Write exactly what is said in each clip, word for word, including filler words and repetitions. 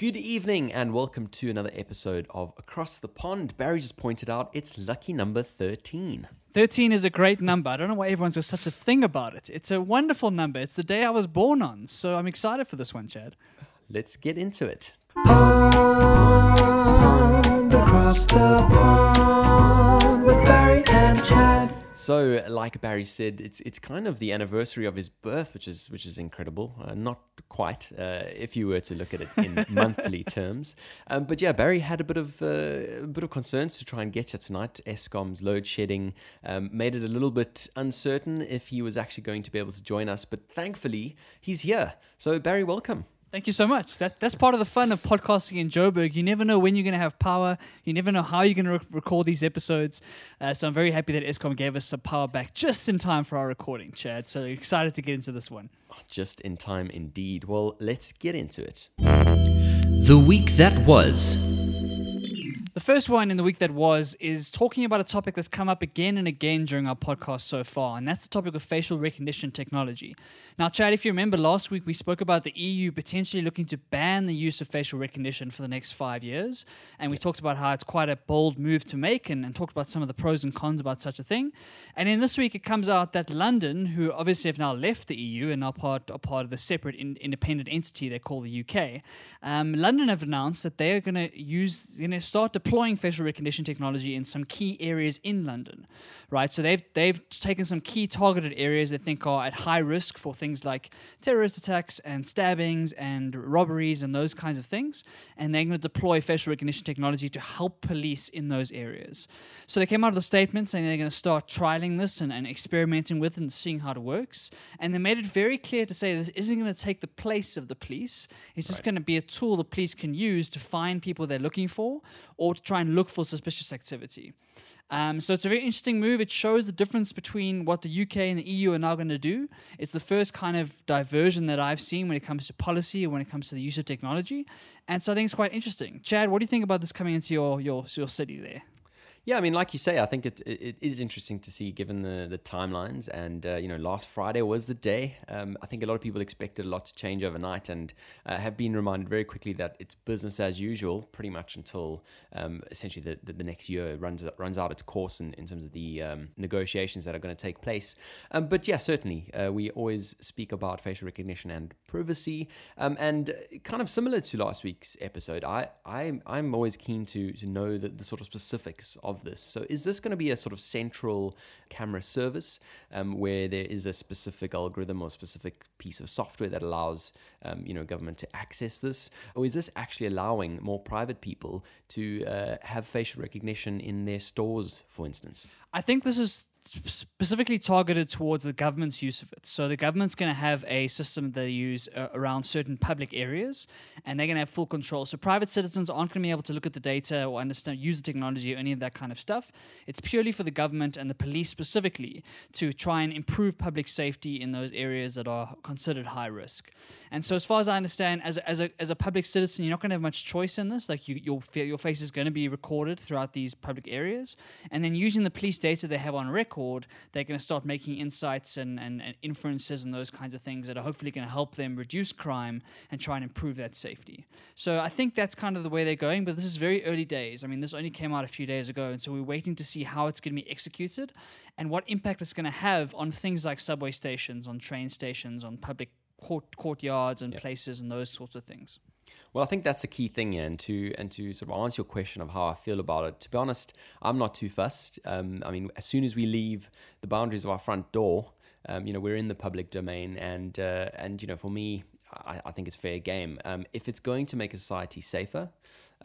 Good evening and welcome to another episode of Across the Pond. Barry just pointed out it's lucky number thirteen. thirteen is a great number. I don't know why everyone's got such a thing about it. It's a wonderful number. It's the day I was born on, so I'm excited for this one, Chad. Let's get into it. Pond, across the pond with Barry and Chad. So, like Barry said, it's it's kind of the anniversary of his birth, which is which is incredible. Uh, not quite, uh, if you were to look at it in monthly terms. Um, but yeah, Barry had a bit of uh, a bit of concerns to try and get you tonight. Eskom's load shedding um, made it a little bit uncertain if he was actually going to be able to join us. But thankfully, he's here. So, Barry, welcome. Thank you so much. That That's part of the fun of podcasting in Joburg. You never know when you're going to have power. You never know how you're going to rec- record these episodes. Uh, so I'm very happy that Eskom gave us some power back just in time for our recording, Chad. So excited to get into this one. Just in time indeed. Well, let's get into it. The week that was. The first one in the week that was is talking about a topic that's come up again and again during our podcast so far, and that's the topic of facial recognition technology. Now, Chad, if you remember last week, we spoke about the E U potentially looking to ban the use of facial recognition for the next five years, and we talked about how it's quite a bold move to make and, and talked about some of the pros and cons about such a thing. And then this week, it comes out that London, who obviously have now left the E U and are part, are part of the separate in, independent entity they call the U K, um, London have announced that they are going to use, going to start to deploying facial recognition technology in some key areas in London, right? So they've they've taken some key targeted areas they think are at high risk for things like terrorist attacks and stabbings and robberies and those kinds of things, and they're going to deploy facial recognition technology to help police in those areas. So they came out with a statement saying they're going to start trialing this and, and experimenting with and seeing how it works, and they made it very clear to say this isn't going to take the place of the police. It's just right. going to be a tool the police can use to find people they're looking for or to try and look for suspicious activity. Um, so it's a very interesting move. It shows the difference between what the U K and the E U are now going to do. It's the first kind of diversion that I've seen when it comes to policy or when it comes to the use of technology. And so I think it's quite interesting. Chad, what do you think about this coming into your your, your city there? Yeah, I mean, like you say, I think it, it, it is interesting to see given the, the timelines. And, uh, you know, last Friday was the day. Um, I think a lot of people expected a lot to change overnight and uh, have been reminded very quickly that it's business as usual pretty much until um, essentially the, the, the next year runs runs out its course in, in terms of the um, negotiations that are going to take place. Um, but yeah, certainly, uh, we always speak about facial recognition and privacy. Um, and kind of similar to last week's episode, I, I, I'm always keen to, to know the, the sort of specifics of this. So is this going to be a sort of central camera service um, where there is a specific algorithm or specific piece of software that allows um, you know, government to access this? Or is this actually allowing more private people to uh, have facial recognition in their stores, for instance? I think this is specifically targeted towards the government's use of it. So the government's going to have a system they use uh, around certain public areas, and they're going to have full control. So private citizens aren't going to be able to look at the data or understand, use the technology or any of that kind of stuff. It's purely for the government and the police specifically to try and improve public safety in those areas that are considered high risk. And so as far as I understand, as a, as a, as a public citizen, you're not going to have much choice in this. Like you, your, your face is going to be recorded throughout these public areas. And then using the police data they have on record, they're going to start making insights and, and, and inferences and those kinds of things that are hopefully going to help them reduce crime and try and improve that safety. So I think that's kind of the way they're going, but this is very early days. I mean, this only came out a few days ago, and so we're waiting to see how it's going to be executed and what impact it's going to have on things like subway stations, on train stations, on public court, courtyards and yep. places and those sorts of things. Well, I think that's the key thing here, and to and to sort of answer your question of how I feel about it, to be honest, I'm not too fussed. Um, I mean, as soon as we leave the boundaries of our front door, um, you know, we're in the public domain, and uh, and you know, for me, I, I think it's fair game. Um, if it's going to make a society safer,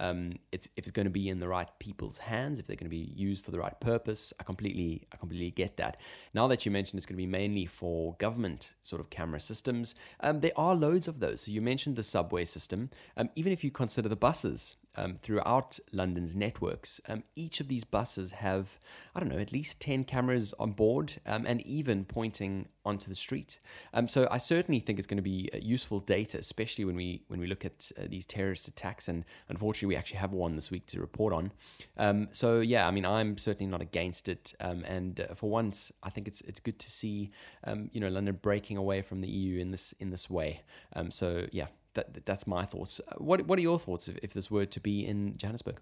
um, it's if it's going to be in the right people's hands, if they're going to be used for the right purpose, I completely, I completely get that. Now that you mentioned it's going to be mainly for government sort of camera systems, um, there are loads of those. So you mentioned the subway system. Um, even if you consider the buses. Um, throughout London's networks. Um, each of these buses have, I don't know, at least ten cameras on board um, and even pointing onto the street. Um, so I certainly think it's going to be uh, useful data, especially when we when we look at uh, these terrorist attacks. And unfortunately, we actually have one this week to report on. Um, so yeah, I mean, I'm certainly not against it. Um, and uh, for once, I think it's it's good to see, um, you know, London breaking away from the E U in this in this way. Um, so yeah, that that's my thoughts. What what are your thoughts if, if this were to be in Johannesburg?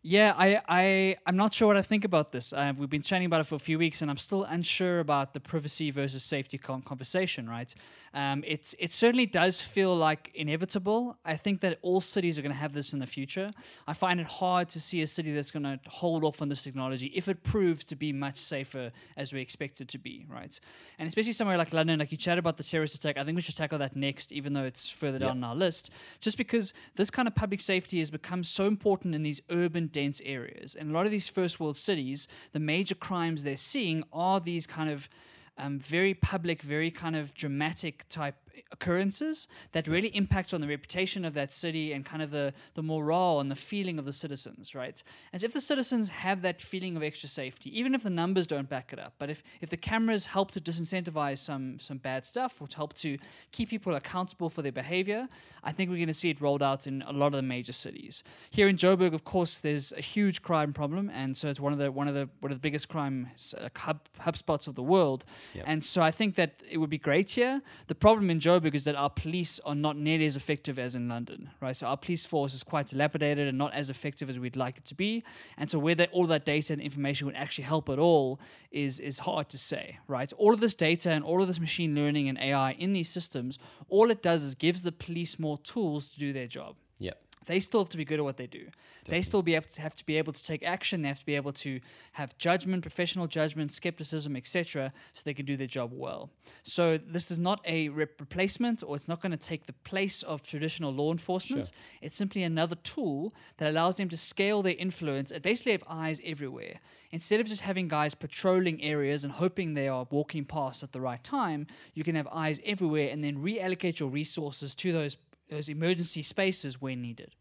Yeah, I, I, I'm not sure what I think about this. Uh, we've been chatting about it for a few weeks, and I'm still unsure about the privacy versus safety con- conversation, right? Um, it's, it certainly does feel like inevitable. I think that all cities are going to have this in the future. I find it hard to see a city that's going to hold off on this technology if it proves to be much safer as we expect it to be, right? And especially somewhere like London, like you chatted about the terrorist attack. I think we should tackle that next, even though it's further down yep. on our list, just because this kind of public safety has become so important in these urban dense areas. And a lot of these first world cities, the major crimes they're seeing are these kind of um, very public, very kind of dramatic type occurrences that really impact on the reputation of that city and kind of the, the morale and the feeling of the citizens, right? And if the citizens have that feeling of extra safety, even if the numbers don't back it up, but if, if the cameras help to disincentivize some some bad stuff or to help to keep people accountable for their behavior, I think we're going to see it rolled out in a lot of the major cities. Here in Joburg, of course, there's a huge crime problem, and so it's one of the one of the one of the biggest crime uh, hub, hub spots of the world. Yep. And so I think that it would be great here. The problem in Joburg Joburg is that our police are not nearly as effective as in London, right? So our police force is quite dilapidated and not as effective as we'd like it to be. And so whether all that data and information would actually help at all is, is hard to say, right? All of this data and all of this machine learning and A I in these systems, all it does is gives the police more tools to do their job. Yep. They still have to be good at what they do. Definitely. They still be able to have to be able to take action. They have to be able to have judgment, professional judgment, skepticism, et cetera, so they can do their job well. So this is not a rep- replacement, or it's not going to take the place of traditional law enforcement. Sure. It's simply another tool that allows them to scale their influence and basically have eyes everywhere. Instead of just having guys patrolling areas and hoping they are walking past at the right time, you can have eyes everywhere and then reallocate your resources to those those emergency spaces where needed.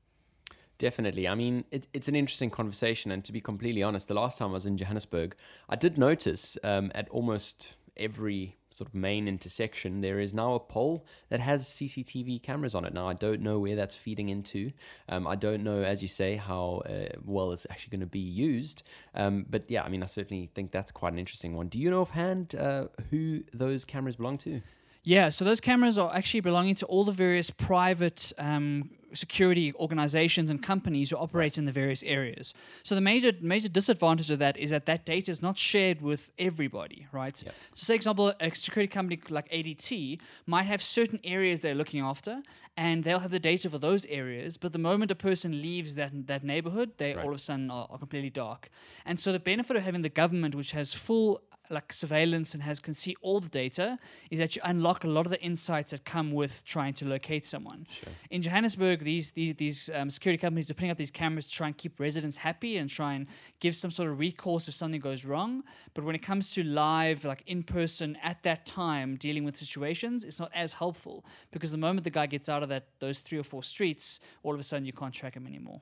Definitely. I mean, it, it's an interesting conversation. And to be completely honest, the last time I was in Johannesburg, I did notice um, at almost every sort of main intersection, there is now a pole that has C C T V cameras on it. Now, I don't know where that's feeding into. Um, I don't know, as you say, how uh, well it's actually going to be used. Um, but yeah, I mean, I certainly think that's quite an interesting one. Do you know offhand uh, who those cameras belong to? Yeah, so those cameras are actually belonging to all the various private um, security organizations and companies who operate in the various areas. So the major major disadvantage of that is that that data is not shared with everybody, right? Yep. So say, for example, a security company like A D T might have certain areas they're looking after, and they'll have the data for those areas, but the moment a person leaves that, that neighborhood, they right. all of a sudden are, are completely dark. And so the benefit of having the government, which has full like surveillance and has can see all the data, is that you unlock a lot of the insights that come with trying to locate someone. Sure. In Johannesburg, these these, these um, security companies are putting up these cameras to try and keep residents happy and try and give some sort of recourse if something goes wrong. But when it comes to live, like in person at that time, dealing with situations, it's not as helpful, because the moment the guy gets out of that those three or four streets, all of a sudden you can't track him anymore.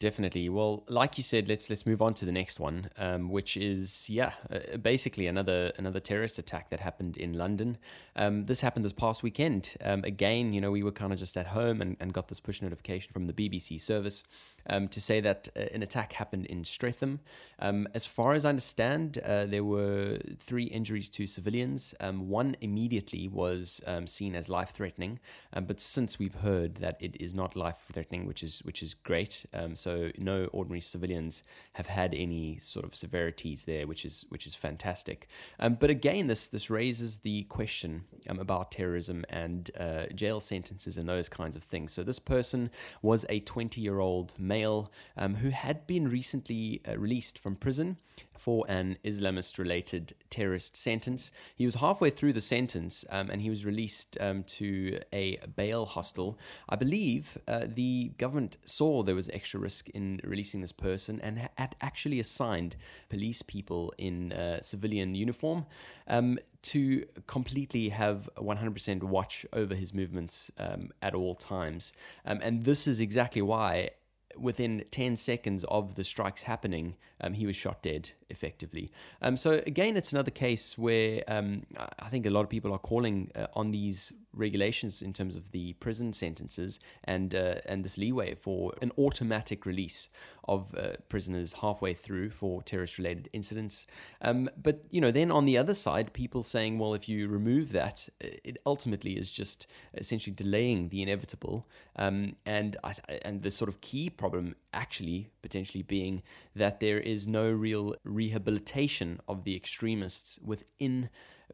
Definitely. Well, like you said, let's let's move on to the next one, um, which is yeah, uh, basically another another terrorist attack that happened in London. Um, this happened this past weekend. Um, again, you know, we were kind of just at home and, and got this push notification from the B B C service um, to say that uh, an attack happened in Streatham. Um, as far as I understand, uh, there were three injuries to civilians. Um, one immediately was um, seen as life-threatening, um, but since we've heard that it is not life-threatening, which is which is great. Um, so So no ordinary civilians have had any sort of severities there, which is which is fantastic. Um, but again, this this raises the question um, about terrorism and uh, jail sentences and those kinds of things. So this person was a twenty-year-old male um, who had been recently uh, released from prison for an Islamist-related terrorist sentence. He was halfway through the sentence um, and he was released um, to a bail hostel. I believe uh, the government saw there was extra risk in releasing this person and had actually assigned police people in uh, civilian uniform um, to completely have one hundred percent watch over his movements um, at all times. Um, and this is exactly why within ten seconds of the strikes happening, um, he was shot dead effectively. Um, so again, it's another case where um, I think a lot of people are calling uh, on these regulations in terms of the prison sentences and uh, and this leeway for an automatic release of uh, prisoners halfway through for terrorist-related incidents. Um, but, you know, then on the other side, people saying, well, if you remove that, it ultimately is just essentially delaying the inevitable. Um, and I, and the sort of key problem actually potentially being that there is no real rehabilitation of the extremists within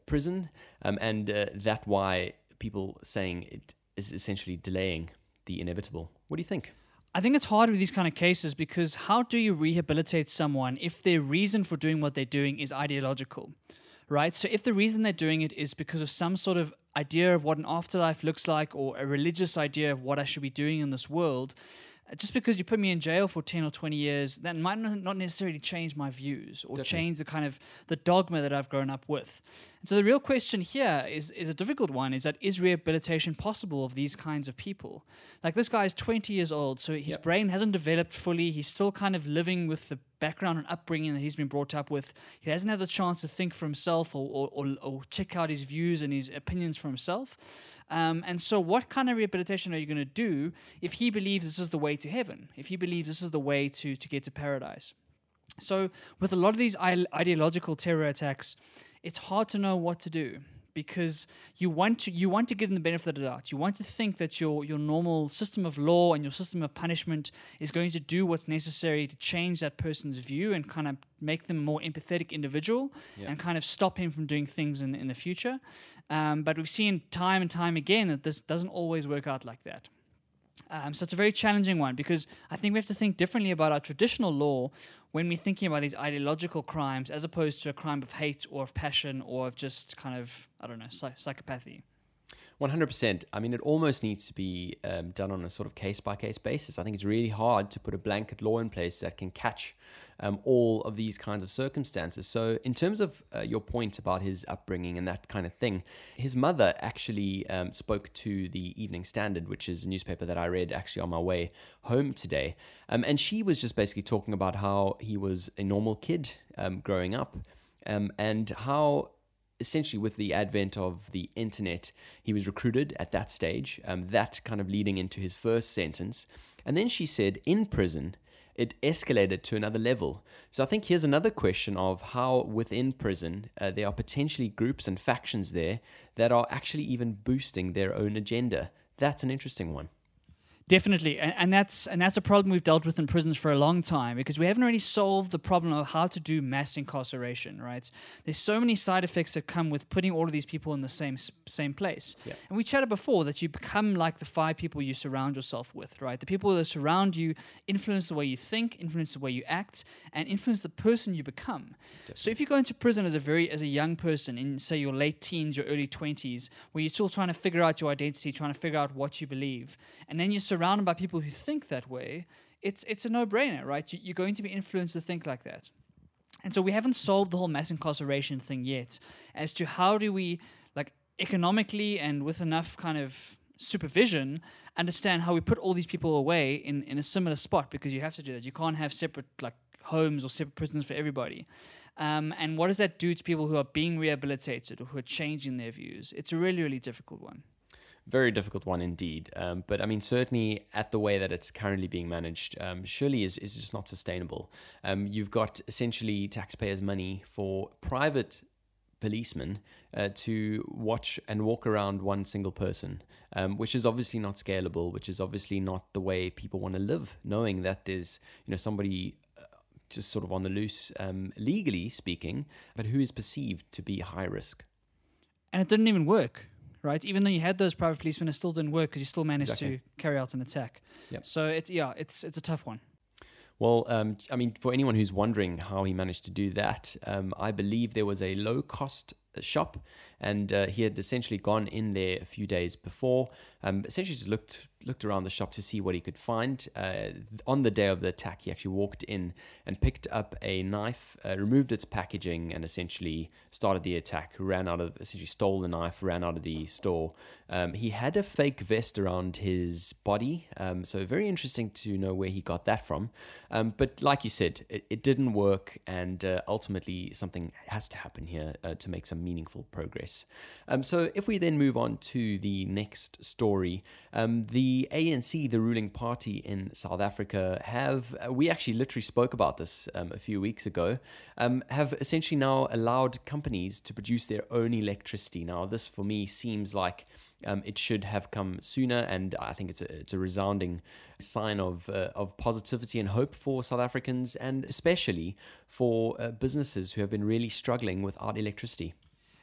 prison. Um, and uh, that's why people saying it is essentially delaying the inevitable. What do you think? I think it's hard with these kind of cases because how do you rehabilitate someone if their reason for doing what they're doing is ideological, right? So if the reason they're doing it is because of some sort of idea of what an afterlife looks like or a religious idea of what I should be doing in this world, just because you put me in jail for ten or twenty years, that might not necessarily change my views or Definitely. change the kind of the dogma that I've grown up with. And so the real question here is is a difficult one, is that is rehabilitation possible of these kinds of people? Like this guy is twenty years old, so his Yep. brain hasn't developed fully. He's still kind of living with the background and upbringing that he's been brought up with. He doesn't have the chance to think for himself or or, or, or check out his views and his opinions for himself. Um, and so what kind of rehabilitation are you going to do if he believes this is the way to heaven, if he believes this is the way to, to get to paradise? So with a lot of these ideological terror attacks, it's hard to know what to do because you want to you want to give them the benefit of the doubt. You want to think that your, your normal system of law and your system of punishment is going to do what's necessary to change that person's view and kind of make them a more empathetic individual yeah. and kind of stop him from doing things in, in the future. Um, but we've seen time and time again that this doesn't always work out like that. Um, so it's a very challenging one because I think we have to think differently about our traditional law when we're thinking about these ideological crimes as opposed to a crime of hate or of passion or of just kind of, I don't know, psych- psychopathy. one hundred percent. I mean, it almost needs to be um, done on a sort of case-by-case basis. I think it's really hard to put a blanket law in place that can catch um, all of these kinds of circumstances. So in terms of uh, your point about his upbringing and that kind of thing, his mother actually um, spoke to the Evening Standard, which is a newspaper that I read actually on my way home today. Um, and she was just basically talking about how he was a normal kid um, growing up um, and how essentially with the advent of the internet, he was recruited at that stage, um, that kind of leading into his first sentence. And then she said in prison, it escalated to another level. So I think here's another question of how within prison, uh, there are potentially groups and factions there that are actually even boosting their own agenda. That's an interesting one. Definitely, and, and that's and that's a problem we've dealt with in prisons for a long time because we haven't really solved the problem of how to do mass incarceration, right? There's so many side effects that come with putting all of these people in the same same place. Yeah. And we chatted before that you become like the five people you surround yourself with, right? The people that surround you influence the way you think, influence the way you act, and influence the person you become. Definitely. So if you go into prison as a very as a young person in, say, your late teens, your early twenties, where you're still trying to figure out your identity, trying to figure out what you believe, and then you're surrounded by people who think that way, it's it's a no-brainer, right? You, you're going to be influenced to think like that. And so we haven't solved the whole mass incarceration thing yet as to how do we, like, economically and with enough kind of supervision, understand how we put all these people away in, in a similar spot because you have to do that. You can't have separate, like, homes or separate prisons for everybody. Um, and what does that do to people who are being rehabilitated or who are changing their views? It's a really, really difficult one. Very difficult one indeed. Um, but I mean, certainly at the way that it's currently being managed, um, surely is, is just not sustainable. Um, you've got essentially taxpayers' money for private policemen uh, to watch and walk around one single person, um, which is obviously not scalable, which is obviously not the way people want to live, knowing that there's, you know, somebody just sort of on the loose, um, legally speaking, but who is perceived to be high risk. And it didn't even work. Right, even though you had those private policemen, it still didn't work because you still managed exactly. to carry out an attack. Yep. So it's yeah, it's it's a tough one. Well, um, I mean, for anyone who's wondering how he managed to do that, um, I believe there was a low cost shop, and uh, he had essentially gone in there a few days before, um, essentially just looked looked around the shop to see what he could find. Uh, on the day of the attack, he actually walked in and picked up a knife, uh, removed its packaging, and essentially started the attack, ran out of, essentially stole the knife, ran out of the store. Um, he had a fake vest around his body, um, so very interesting to know where he got that from. Um, but like you said, it, it didn't work, and uh, ultimately something has to happen here uh, to make some meaningful progress. Um, so if we then move on to the next story, um, the A N C, the ruling party in South Africa, have, we actually literally spoke about this um, a few weeks ago, um, have essentially now allowed companies to produce their own electricity. Now, this for me seems like Um, it should have come sooner, and I think it's a, it's a resounding sign of uh, of positivity and hope for South Africans, and especially for uh, businesses who have been really struggling without electricity.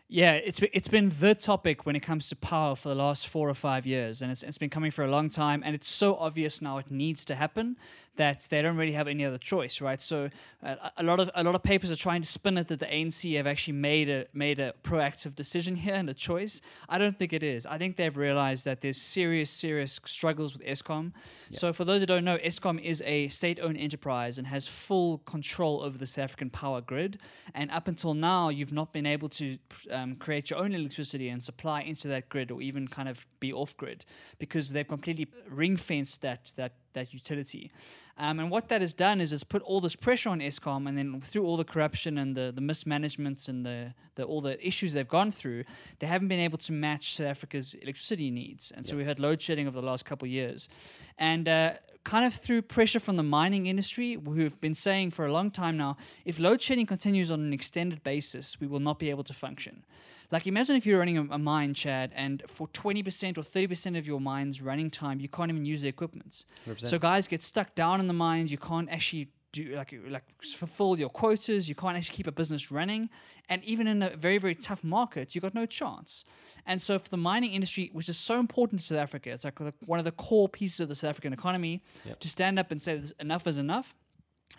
Yeah, it's it's been the topic when it comes to power for the last four or five years, and it's it's been coming for a long time, and it's so obvious now it needs to happen that they don't really have any other choice, right? So uh, a lot of a lot of papers are trying to spin it that the A N C have actually made a made a proactive decision here and a choice. I don't think it is. I think they've realized that there's serious serious struggles with Eskom. Yeah. So for those who don't know, Eskom is a state-owned enterprise and has full control over the South African power grid, and up until now you've not been able to Uh, create your own electricity and supply into that grid, or even kind of be off-grid, because they've completely ring-fenced that that that utility. Um, and what that has done is it's put all this pressure on Eskom, and then through all the corruption and the, the mismanagements and the, the all the issues they've gone through, they haven't been able to match South Africa's electricity needs. And so yep. we've had load shedding over the last couple of years. And uh, kind of through pressure from the mining industry, who've been saying for a long time now, if load shedding continues on an extended basis, we will not be able to function. Like, imagine if you're running a, a mine, Chad, and for twenty percent or thirty percent of your mine's running time, you can't even use the equipment. one hundred percent. So guys get stuck down in the mines. You can't actually do like like fulfill your quotas. You can't actually keep a business running. And even in a very, very tough market, you got no chance. And so for the mining industry, which is so important to South Africa, it's like one of the core pieces of the South African economy, yep. to stand up and say enough is enough.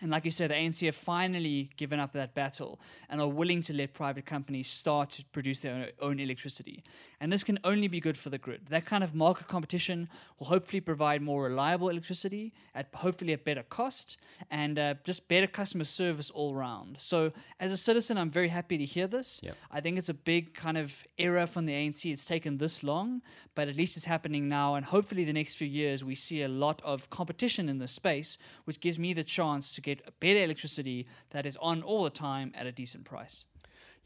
And like you said, the A N C have finally given up that battle and are willing to let private companies start to produce their own electricity. And this can only be good for the grid. That kind of market competition will hopefully provide more reliable electricity at hopefully a better cost, and uh, just better customer service all around. So as a citizen, I'm very happy to hear this. Yep. I think it's a big kind of error from the A N C. It's taken this long, but at least it's happening now. And hopefully the next few years, we see a lot of competition in this space, which gives me the chance to get better electricity that is on all the time at a decent price.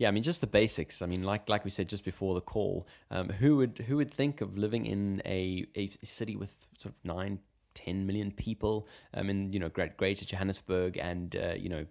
Yeah, I mean, just the basics. I mean, like like we said just before the call, um, who would who would think of living in a, a city with sort of nine, ten million people? I mean, you know, greater Johannesburg, and uh, you know,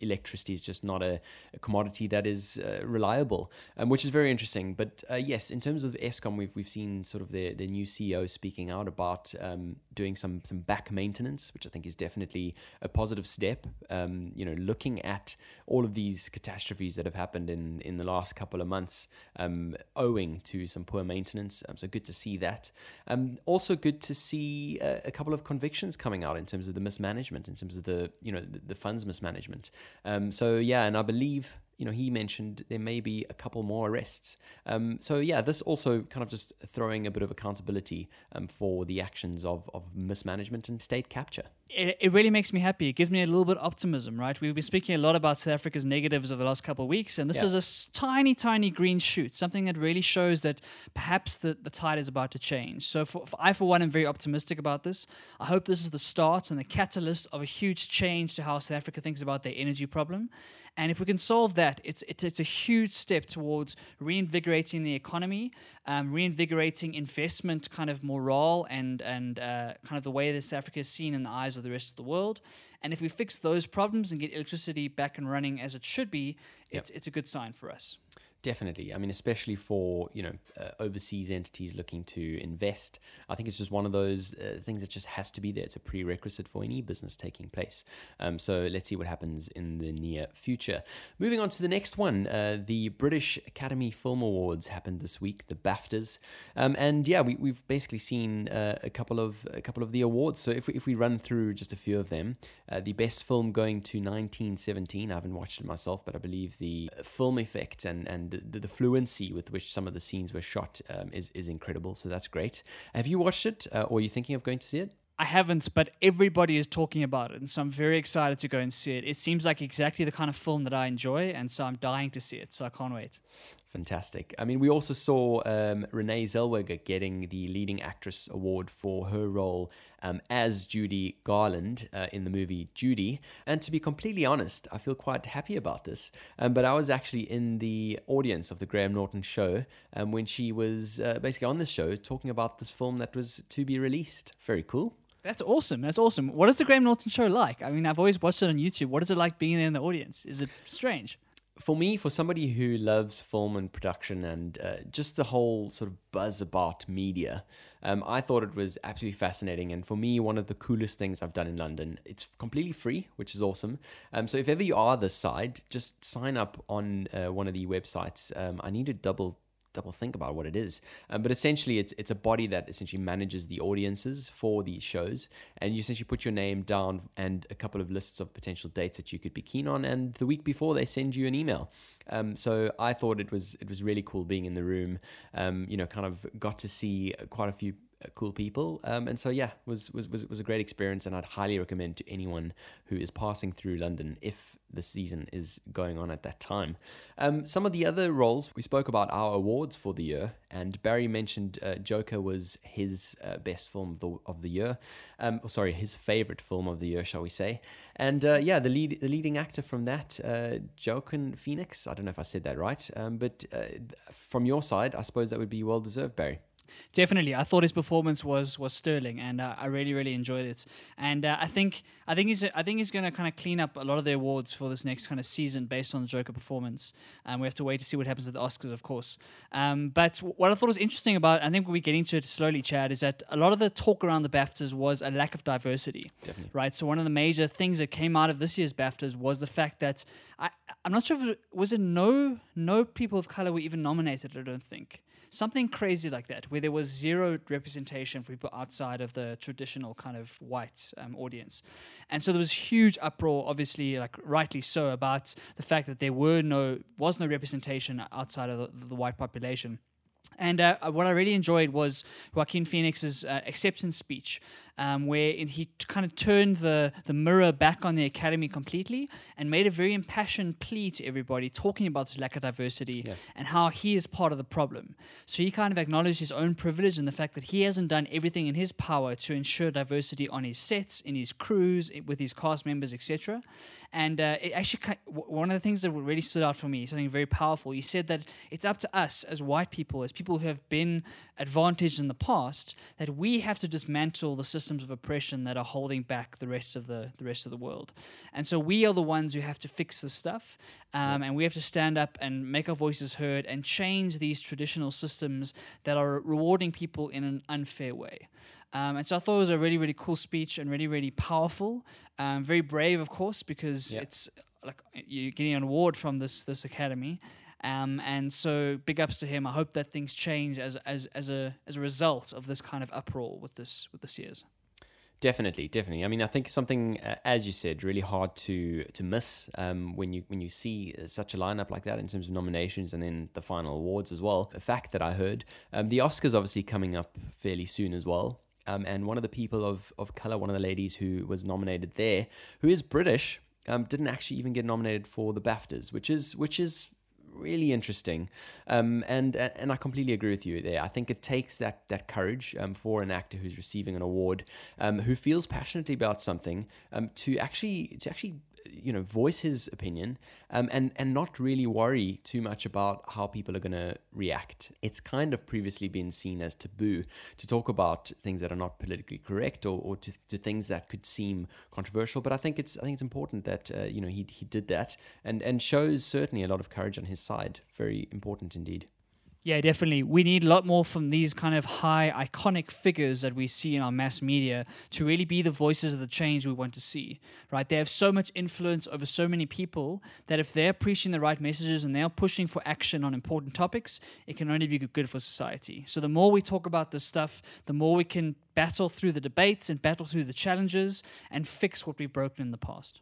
electricity is just not a, a commodity that is uh, reliable, um, which is very interesting. But uh, yes, in terms of Eskom, we've we've seen sort of their their new C E O speaking out about um, doing some some back maintenance, which I think is definitely a positive step. Um, you know, looking at all of these catastrophes that have happened in, in the last couple of months, um, owing to some poor maintenance. Um, so good to see that. Um, also good to see uh, a couple of convictions coming out in terms of the mismanagement, in terms of the you know the, the funds mismanagement. Um, so yeah, and I believe, you know, he mentioned there may be a couple more arrests. Um, so yeah, this also kind of just throwing a bit of accountability um, for the actions of, of mismanagement and state capture. It, it really makes me happy. It gives me a little bit of optimism, right? We've been speaking a lot about South Africa's negatives over the last couple of weeks, and this yeah. is a s- tiny, tiny green shoot, something that really shows that perhaps the, the tide is about to change. So for, for I, for one, am very optimistic about this. I hope this is the start and the catalyst of a huge change to how South Africa thinks about their energy problem. And if we can solve that, it's it, it's a huge step towards reinvigorating the economy, um, reinvigorating investment kind of morale, and and uh, kind of the way that South Africa is seen in the eyes of the rest of the world. And if we fix those problems and get electricity back and running as it should be, it's yep. it's a good sign for us. Definitely. I mean, especially for, you know, uh, overseas entities looking to invest. I think it's just one of those uh, things that just has to be there. It's a prerequisite for any business taking place. Um, so let's see what happens in the near future. Moving on to the next one. Uh, the British Academy Film Awards happened this week, the BAFTAs. Um, and yeah, we, we've basically seen uh, a couple of a couple of the awards. So if we, if we run through just a few of them, uh, the best film going to nineteen seventeen. I haven't watched it myself, but I believe the film effect and, and the, the, the fluency with which some of the scenes were shot um, is, is incredible. So that's great. Have you watched it uh, or are you thinking of going to see it? I haven't, but everybody is talking about it, and so I'm very excited to go and see it. It seems like exactly the kind of film that I enjoy, and so I'm dying to see it, so I can't wait. Fantastic. I mean, we also saw um, Renee Zellweger getting the Leading Actress Award for her role um, as Judy Garland uh, in the movie Judy. And to be completely honest, I feel quite happy about this. Um, but I was actually in the audience of the Graham Norton Show um, when she was uh, basically on this show talking about this film that was to be released. Very cool. That's awesome. That's awesome. What is the Graham Norton Show like? I mean, I've always watched it on YouTube. What is it like being there in the audience? Is it strange? For me, for somebody who loves film and production and uh, just the whole sort of buzz about media, um, I thought it was absolutely fascinating. And for me, one of the coolest things I've done in London, it's completely free, which is awesome. Um, so if ever you are this side, just sign up on uh, one of the websites. Um, I need to double double think about what it is. Um, but essentially, it's it's a body that essentially manages the audiences for these shows. And you essentially put your name down and a couple of lists of potential dates that you could be keen on. And the week before, they send you an email. Um, so I thought it was it was really cool being in the room. Um, you know, kind of got to see quite a few cool people. Um, and so, yeah, was was was was a great experience. And I'd highly recommend to anyone who is passing through London if the season is going on at that time. Um, some of the other roles, we spoke about our awards for the year, and Barry mentioned uh, Joker was his uh, best film of the, of the year. Um, oh, sorry, his favorite film of the year, shall we say. And uh, yeah, the lead, the leading actor from that, uh, Joaquin Phoenix, I don't know if I said that right, um, but uh, from your side, I suppose that would be well-deserved, Barry. Definitely. I thought his performance was was sterling, and uh, I really really enjoyed it. And uh, I think I think he's I think he's going to kind of clean up a lot of the awards for this next kind of season based on the Joker performance. Um, we have to wait to see what happens at the Oscars, of course. Um, but what I thought was interesting about, I think we're getting to it slowly, Chad, is that a lot of the talk around the BAFTAs was a lack of diversity. Definitely. Right? So one of the major things that came out of this year's BAFTAs was the fact that I I'm not sure if it was it no no people of color were even nominated. I don't think. Something crazy like that, where there was zero representation for people outside of the traditional kind of white um, audience. And so there was huge uproar, obviously, like rightly so, about the fact that there were no was no representation outside of the, the white population. And uh, what I really enjoyed was Joaquin Phoenix's uh, acceptance speech, um, where he t- kind of turned the, the mirror back on the Academy completely and made a very impassioned plea to everybody talking about this lack of diversity yeah. and how he is part of the problem. So he kind of acknowledged his own privilege and the fact that he hasn't done everything in his power to ensure diversity on his sets, in his crews, with his cast members, et cetera. And uh, it actually, kind of, one of the things that really stood out for me, something very powerful, he said that it's up to us as white people, as people who have been advantaged in the past, that we have to dismantle the systems of oppression that are holding back the rest of the, the rest of the world. And so we are the ones who have to fix this stuff, um, yeah. and we have to stand up and make our voices heard and change these traditional systems that are rewarding people in an unfair way. Um, and so I thought it was a really, really cool speech and really, really powerful. Um, very brave, of course, because yeah. it's like you're getting an award from this this academy. Um, and so big ups to him. I hope that things change as as as a as a result of this kind of uproar with this with this year's. Definitely, definitely. I mean, I think something, uh, as you said, really hard to to miss um, when you when you see such a lineup like that in terms of nominations and then the final awards as well. A fact that I heard, um, the Oscars obviously coming up fairly soon as well. Um, and one of the people of of color, one of the ladies who was nominated there, who is British, um, didn't actually even get nominated for the BAFTAs, which is which is. really interesting. Um, and and I completely agree with you there. I think it takes that that courage um, for an actor who's receiving an award, um, who feels passionately about something, um, to actually to actually you know voice his opinion, um, and and not really worry too much about how people are going to react. It's kind of previously been seen as taboo to talk about things that are not politically correct, or, or to, to things that could seem controversial. But I think it's I think it's important that uh, you know he he did that, and and shows certainly a lot of courage on his side. Very important indeed. Yeah, definitely. We need a lot more from these kind of high, iconic figures that we see in our mass media to really be the voices of the change we want to see, right? They have so much influence over so many people that if they're preaching the right messages and they're pushing for action on important topics, it can only be good for society. So the more we talk about this stuff, the more we can battle through the debates and battle through the challenges and fix what we've broken in the past.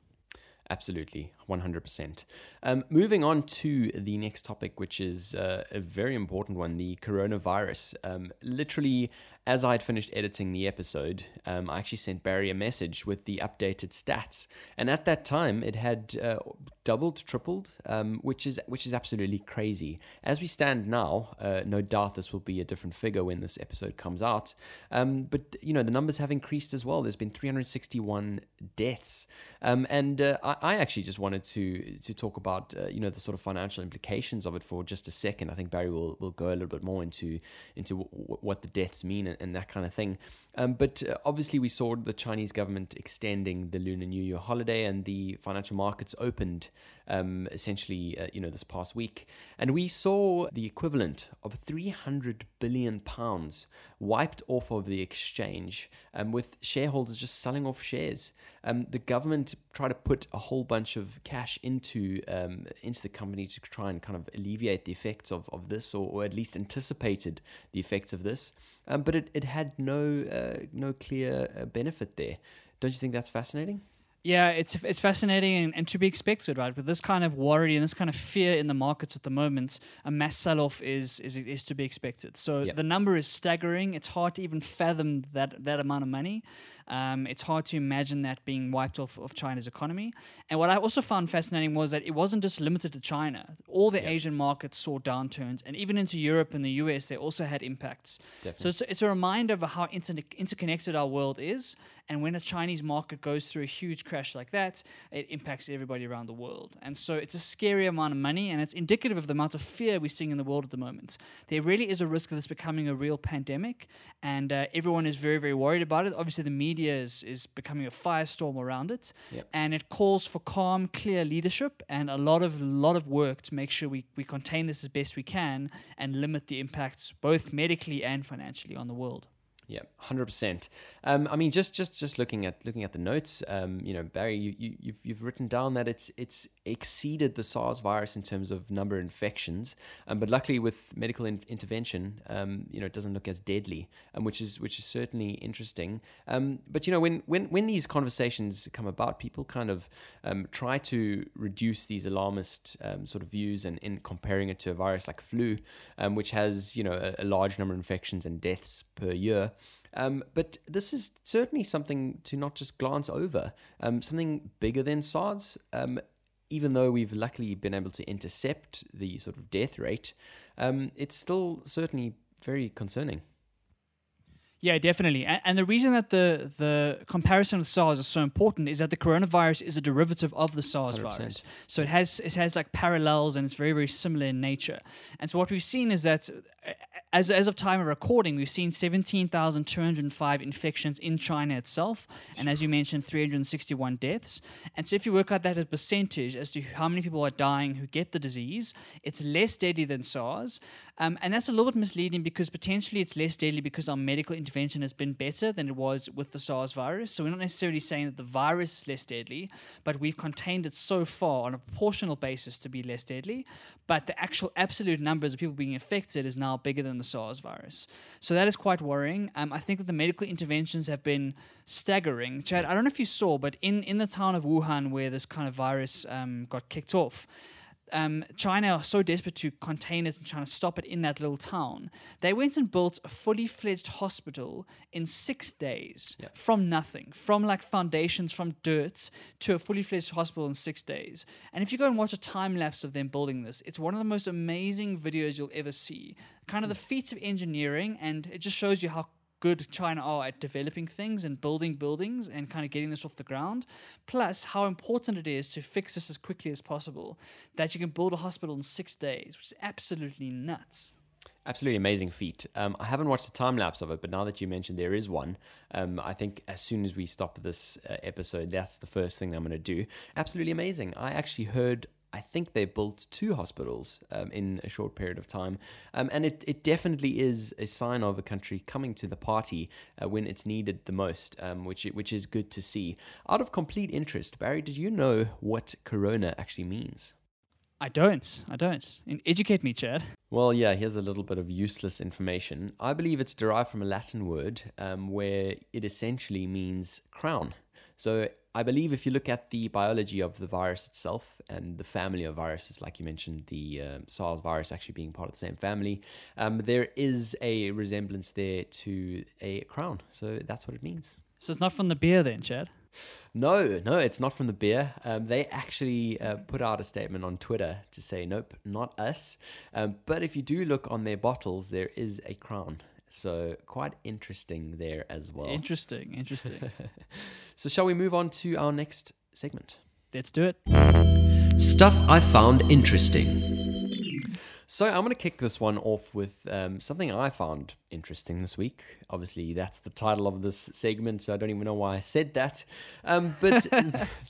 Absolutely, one hundred percent. Um, moving on to the next topic, which is uh, a very important one, the coronavirus. Um, literally, as I had finished editing the episode, um, I actually sent Barry a message with the updated stats. And at that time, it had uh, doubled, tripled, um, which is which is absolutely crazy. As we stand now, uh, no doubt this will be a different figure when this episode comes out. Um, but, you know, the numbers have increased as well. There's been three hundred sixty-one deaths. Um, and uh, I I actually just wanted to to talk about uh, you know the sort of financial implications of it for just a second. I think Barry will, will go a little bit more into into w- w- what the deaths mean and, and that kind of thing. Um, but uh, obviously we saw the Chinese government extending the Lunar New Year holiday, and the financial markets opened um, essentially uh, you know this past week, and we saw the equivalent of three hundred billion pounds wiped off of the exchange, um, with shareholders just selling off shares. Um, the government tried to put a whole bunch of cash into um, into the company to try and kind of alleviate the effects of, of this, or, or at least anticipated the effects of this. Um, but it, it had no uh, no clear uh, benefit there. Don't you think that's fascinating? Yeah, it's it's fascinating and, and to be expected, right? With this kind of worry and this kind of fear in the markets at the moment, a mass sell-off is is, is to be expected. So yep. The number is staggering. It's hard to even fathom that that amount of money. Um, it's hard to imagine that being wiped off of China's economy. And what I also found fascinating was that it wasn't just limited to China. All the yep. Asian markets saw downturns, and even into Europe and the U S, they also had impacts. Definitely. So it's, it's a reminder of how inter- interconnected our world is. And when a Chinese market goes through a huge crash like that, it impacts everybody around the world. And so it's a scary amount of money, and it's indicative of the amount of fear we're seeing in the world at the moment. There really is a risk of this becoming a real pandemic, and uh, everyone is very, very worried about it. Obviously, the media is, is becoming a firestorm around it, yep. and it calls for calm, clear leadership and a lot of lot of work to make sure we, we contain this as best we can and limit the impacts both medically and financially on the world. Yeah, one hundred percent. Um, I mean, just just just looking at looking at the notes, um, you know, Barry, you, you, you've you've written down that it's it's exceeded the SARS virus in terms of number of infections, um, but luckily with medical in- intervention, um, you know, it doesn't look as deadly, um, which is which is certainly interesting. Um, but you know, when when when these conversations come about, people kind of um, try to reduce these alarmist um, sort of views and in comparing it to a virus like flu, um, which has you know a, a large number of infections and deaths per year. Um, but this is certainly something to not just glance over, um, something bigger than SARS, um, even though we've luckily been able to intercept the sort of death rate, um, it's still certainly very concerning. Yeah, definitely. And, and the reason that the, the comparison with SARS is so important is that the coronavirus is a derivative of the SARS one hundred percent. Virus. So it has it has like parallels, and it's very, very similar in nature. And so what we've seen is that as as of time of recording, we've seen seventeen thousand two hundred five infections in China itself. And as you mentioned, three hundred sixty-one deaths. And so if you work out that as percentage as to how many people are dying who get the disease, it's less deadly than SARS. Um, and that's a little bit misleading, because potentially it's less deadly because our medical intervention has been better than it was with the SARS virus. So we're not necessarily saying that the virus is less deadly, but we've contained it so far on a proportional basis to be less deadly. But the actual absolute numbers of people being affected is now bigger than the SARS virus. So that is quite worrying. Um, I think that the medical interventions have been staggering. Chad, I don't know if you saw, but in, in the town of Wuhan, where this kind of virus um, got kicked off, Um, China are so desperate to contain it and trying to stop it in that little town, they went and built a fully fledged hospital in six days yep. from nothing, from like foundations, from dirt to a fully fledged hospital in six days. And if you go and watch a time lapse of them building this, it's one of the most amazing videos you'll ever see. Kind of the feats of engineering, and it just shows you how good China are at developing things and building buildings and kind of getting this off the ground, plus how important it is to fix this as quickly as possible, that you can build a hospital in six days, which is absolutely nuts. Absolutely amazing feat. Um, I haven't watched a time lapse of it, but now that you mentioned there is one, um, I think as soon as we stop this uh, episode, that's the first thing I'm going to do. Absolutely amazing. I actually heard I think they built two hospitals um, in a short period of time. Um, and it, it definitely is a sign of a country coming to the party uh, when it's needed the most, um, which which is good to see. Out of complete interest, Barry, did you know what corona actually means? I don't. I don't. Educate me, Chad. Well, yeah, here's a little bit of useless information. I believe it's derived from a Latin word um, where it essentially means crown. So I believe if you look at the biology of the virus itself and the family of viruses, like you mentioned, the uh, SARS virus actually being part of the same family, um, there is a resemblance there to a crown. So that's what it means. So it's not from the beer then, Chad? No, no, it's not from the beer. Um, they actually uh, put out a statement on Twitter to say, nope, not us. Um, but if you do look on their bottles, there is a crown. So quite interesting there as well. Interesting, interesting. So shall we move on to our next segment? Let's do it. Stuff I found interesting. So I'm going to kick this one off with um, something I found interesting this week. Obviously, that's the title of this segment, so I don't even know why I said that. Um, but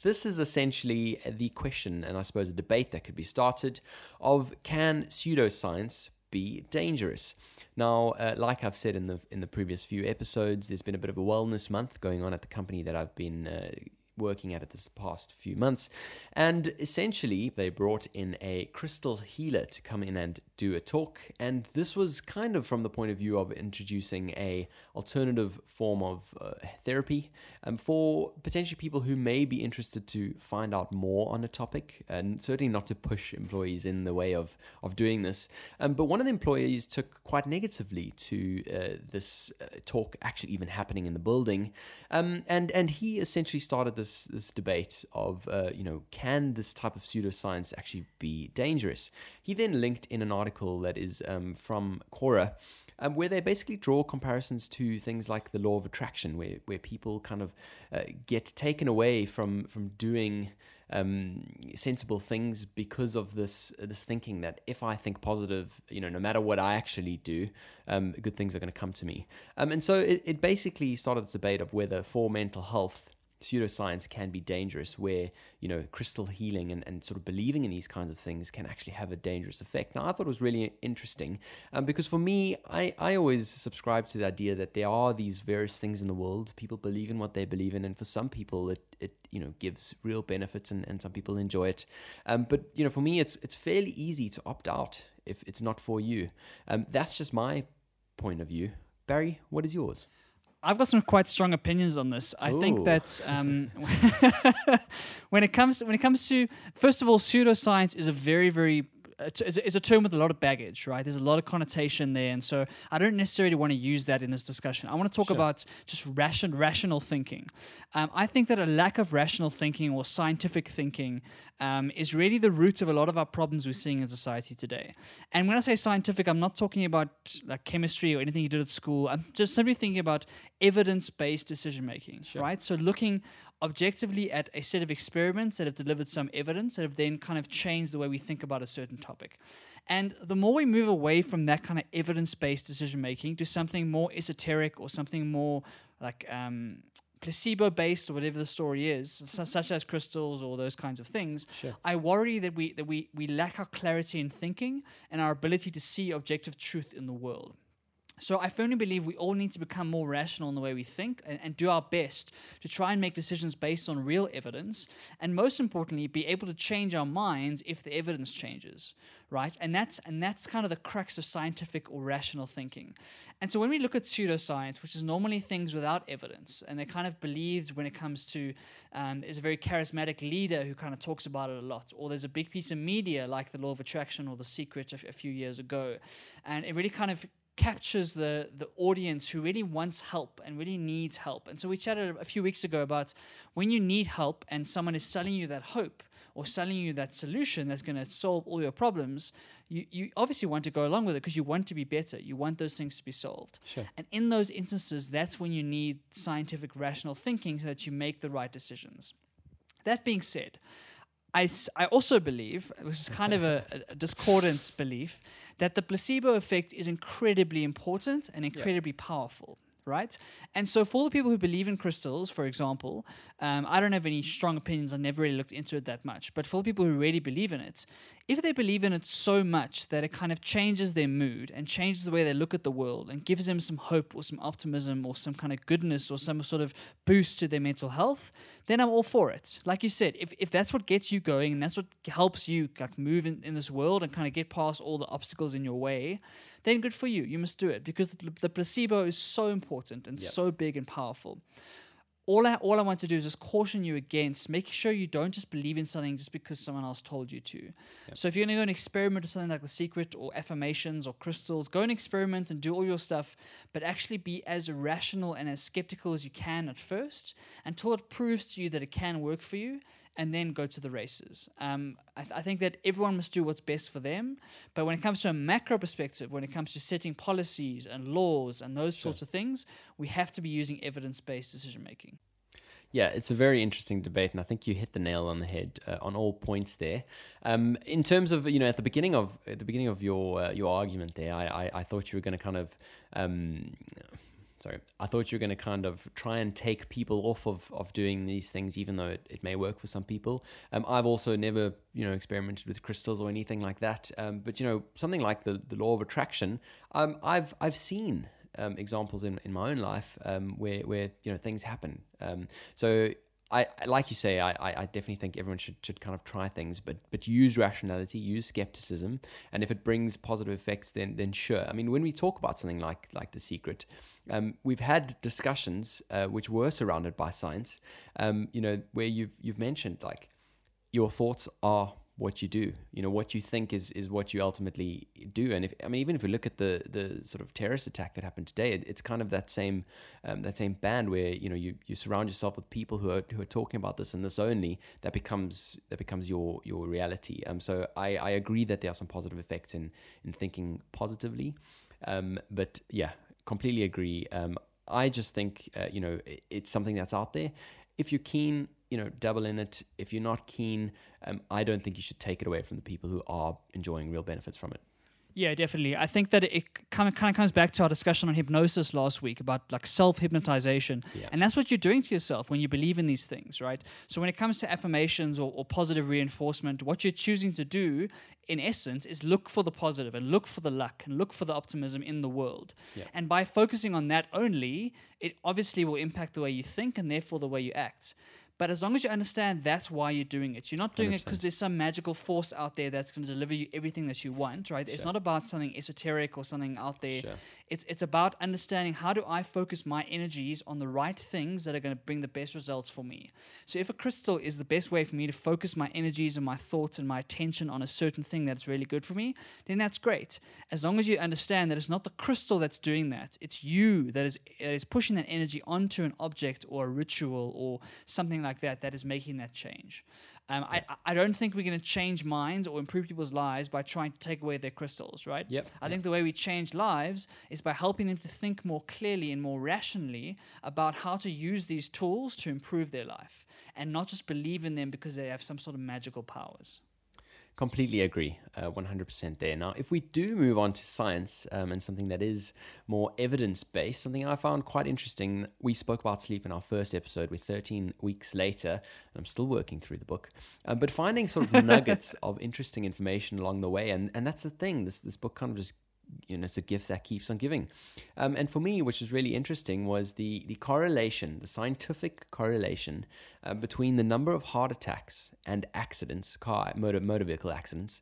this is essentially the question, and I suppose a debate that could be started, of can pseudoscience be dangerous? Now, uh, like I've said in the in the previous few episodes, there's been a bit of a wellness month going on at the company that I've been uh, working at at this past few months. And essentially, they brought in a crystal healer to come in and do a talk. And this was kind of from the point of view of introducing a alternative form of uh, therapy um, for potentially people who may be interested to find out more on a topic, and certainly not to push employees in the way of, of doing this. Um, but one of the employees took quite negatively to uh, this uh, talk actually even happening in the building. Um, and, and he essentially started this This, this debate of, uh, you know, can this type of pseudoscience actually be dangerous? He then linked in an article that is um, from Quora, um, where they basically draw comparisons to things like the law of attraction, where where people kind of uh, get taken away from, from doing um, sensible things because of this this thinking that if I think positive, you know, no matter what I actually do, um, good things are going to come to me. Um, and so it, it basically started this debate of whether for mental health, pseudoscience can be dangerous, where, you know, crystal healing and, and sort of believing in these kinds of things can actually have a dangerous effect. Now, I thought it was really interesting um, because for me, I, I always subscribe to the idea that there are these various things in the world. People believe in what they believe in. And for some people, it, it you know, gives real benefits and, and some people enjoy it. Um, but, you know, for me, it's, it's fairly easy to opt out if it's not for you. Um, that's just my point of view. Barry, what is yours? I've got some quite strong opinions on this. I Ooh. think that um, when it comes when it comes to, first of all, pseudoscience is a very, very, it's a term with a lot of baggage, right? There's a lot of connotation there. And so I don't necessarily want to use that in this discussion. I want to talk sure. about just ration, rational thinking. Um, I think that a lack of rational thinking or scientific thinking um, is really the root of a lot of our problems we're seeing in society today. And when I say scientific, I'm not talking about like chemistry or anything you did at school. I'm just simply thinking about evidence-based decision-making, sure. right? So looking objectively at a set of experiments that have delivered some evidence that have then kind of changed the way we think about a certain topic. And the more we move away from that kind of evidence-based decision-making to something more esoteric or something more like um, placebo-based or whatever the story is, su- such as crystals or those kinds of things, sure. I worry that we that we we lack our clarity in thinking and our ability to see objective truth in the world. So I firmly believe we all need to become more rational in the way we think and, and do our best to try and make decisions based on real evidence, and most importantly, be able to change our minds if the evidence changes, right? And that's and that's kind of the crux of scientific or rational thinking. And so when we look at pseudoscience, which is normally things without evidence, and they're kind of believed when it comes to, um, there's a very charismatic leader who kind of talks about it a lot, or there's a big piece of media like The Law of Attraction or The Secret a, a few years ago, and it really kind of captures the the audience who really wants help and really needs help. And so we chatted a few weeks ago about when you need help and someone is selling you that hope or selling you that solution that's going to solve all your problems, you, you obviously want to go along with it because you want to be better. You want those things to be solved. Sure. And in those instances, that's when you need scientific, rational thinking so that you make the right decisions. That being said, I, I also believe, which is kind of a, a discordant belief, that the placebo effect is incredibly important and incredibly yeah. powerful, right? And so for all the people who believe in crystals, for example, um, I don't have any strong opinions. I never really looked into it that much. But for all the people who really believe in it, if they believe in it so much that it kind of changes their mood and changes the way they look at the world and gives them some hope or some optimism or some kind of goodness or some sort of boost to their mental health, then I'm all for it. Like you said, if, if that's what gets you going and that's what helps you like move in, in this world and kind of get past all the obstacles in your way, then good for you. You must do it because the, the placebo is so important and yep. so big and powerful. all I, all I want to do is just caution you against making sure you don't just believe in something just because someone else told you to. Yep. So if you're going to go and experiment with something like The Secret or affirmations or crystals, go and experiment and do all your stuff, but actually be as rational and as skeptical as you can at first until it proves to you that it can work for you, and then go to the races. Um, I, th- I think that everyone must do what's best for them. But when it comes to a macro perspective, when it comes to setting policies and laws and those sure. sorts of things, we have to be using evidence-based decision-making. Yeah, it's a very interesting debate, and I think you hit the nail on the head uh, on all points there. Um, in terms of, you know, at the beginning of at the beginning of your uh, your argument there, I, I, I thought you were going to kind of... Um, Sorry, I thought you were going to kind of try and take people off of, of doing these things, even though it, it may work for some people. Um, I've also never, you know, experimented with crystals or anything like that. Um, but, you know, something like the, the law of attraction, um, I've I've seen um, examples in, in my own life um, where, where, you know, things happen. Um, so, I like you say, I, I definitely think everyone should, should kind of try things, but but use rationality, use skepticism, and if it brings positive effects, then then sure. I mean, when we talk about something like like The Secret, um, we've had discussions uh, which were surrounded by science, um, you know, where you've you've mentioned like your thoughts are what you do, you know, what you think is, is what you ultimately do. And if, I mean, even if we look at the, the sort of terrorist attack that happened today, it, it's kind of that same, um, that same band where, you know, you, you surround yourself with people who are, who are talking about this and this only, that becomes, that becomes your, your reality. Um, so I, I agree that there are some positive effects in, in thinking positively. Um, but yeah, completely agree. Um, I just think, uh, you know, it, it's something that's out there. If you're keen, you know, double in it. If you're not keen, um, I don't think you should take it away from the people who are enjoying real benefits from it. Yeah, definitely. I think that it kind of, kind of comes back to our discussion on hypnosis last week about like self-hypnotization. Yeah. And that's what you're doing to yourself when you believe in these things, right? So when it comes to affirmations or, or positive reinforcement, what you're choosing to do in essence is look for the positive and look for the luck and look for the optimism in the world. Yeah. And by focusing on that only, it obviously will impact the way you think and therefore the way you act. But as long as you understand that's why you're doing it, you're not doing one hundred percent it because there's some magical force out there that's going to deliver you everything that you want, right? Sure. It's not about something esoteric or something out there. Sure. It's it's about understanding how do I focus my energies on the right things that are going to bring the best results for me. So if a crystal is the best way for me to focus my energies and my thoughts and my attention on a certain thing that's really good for me, then that's great. As long as you understand that it's not the crystal that's doing that, it's you that is, that is pushing that energy onto an object or a ritual or something like that that is making that change. Um, I, I don't think we're going to change minds or improve people's lives by trying to take away their crystals, right? Yep. I yep. think the way we change lives is by helping them to think more clearly and more rationally about how to use these tools to improve their life and not just believe in them because they have some sort of magical powers. Completely agree, uh, one hundred percent there. Now, if we do move on to science um, and something that is more evidence-based, something I found quite interesting, we spoke about sleep in our first episode. We're thirteen weeks later, and I'm still working through the book, um, but finding sort of nuggets of interesting information along the way. And, and that's the thing, this this book kind of just, you know, it's a gift that keeps on giving. Um, and for me, which was really interesting, was the, the correlation, the scientific correlation uh, between the number of heart attacks and accidents, car, motor, motor vehicle accidents,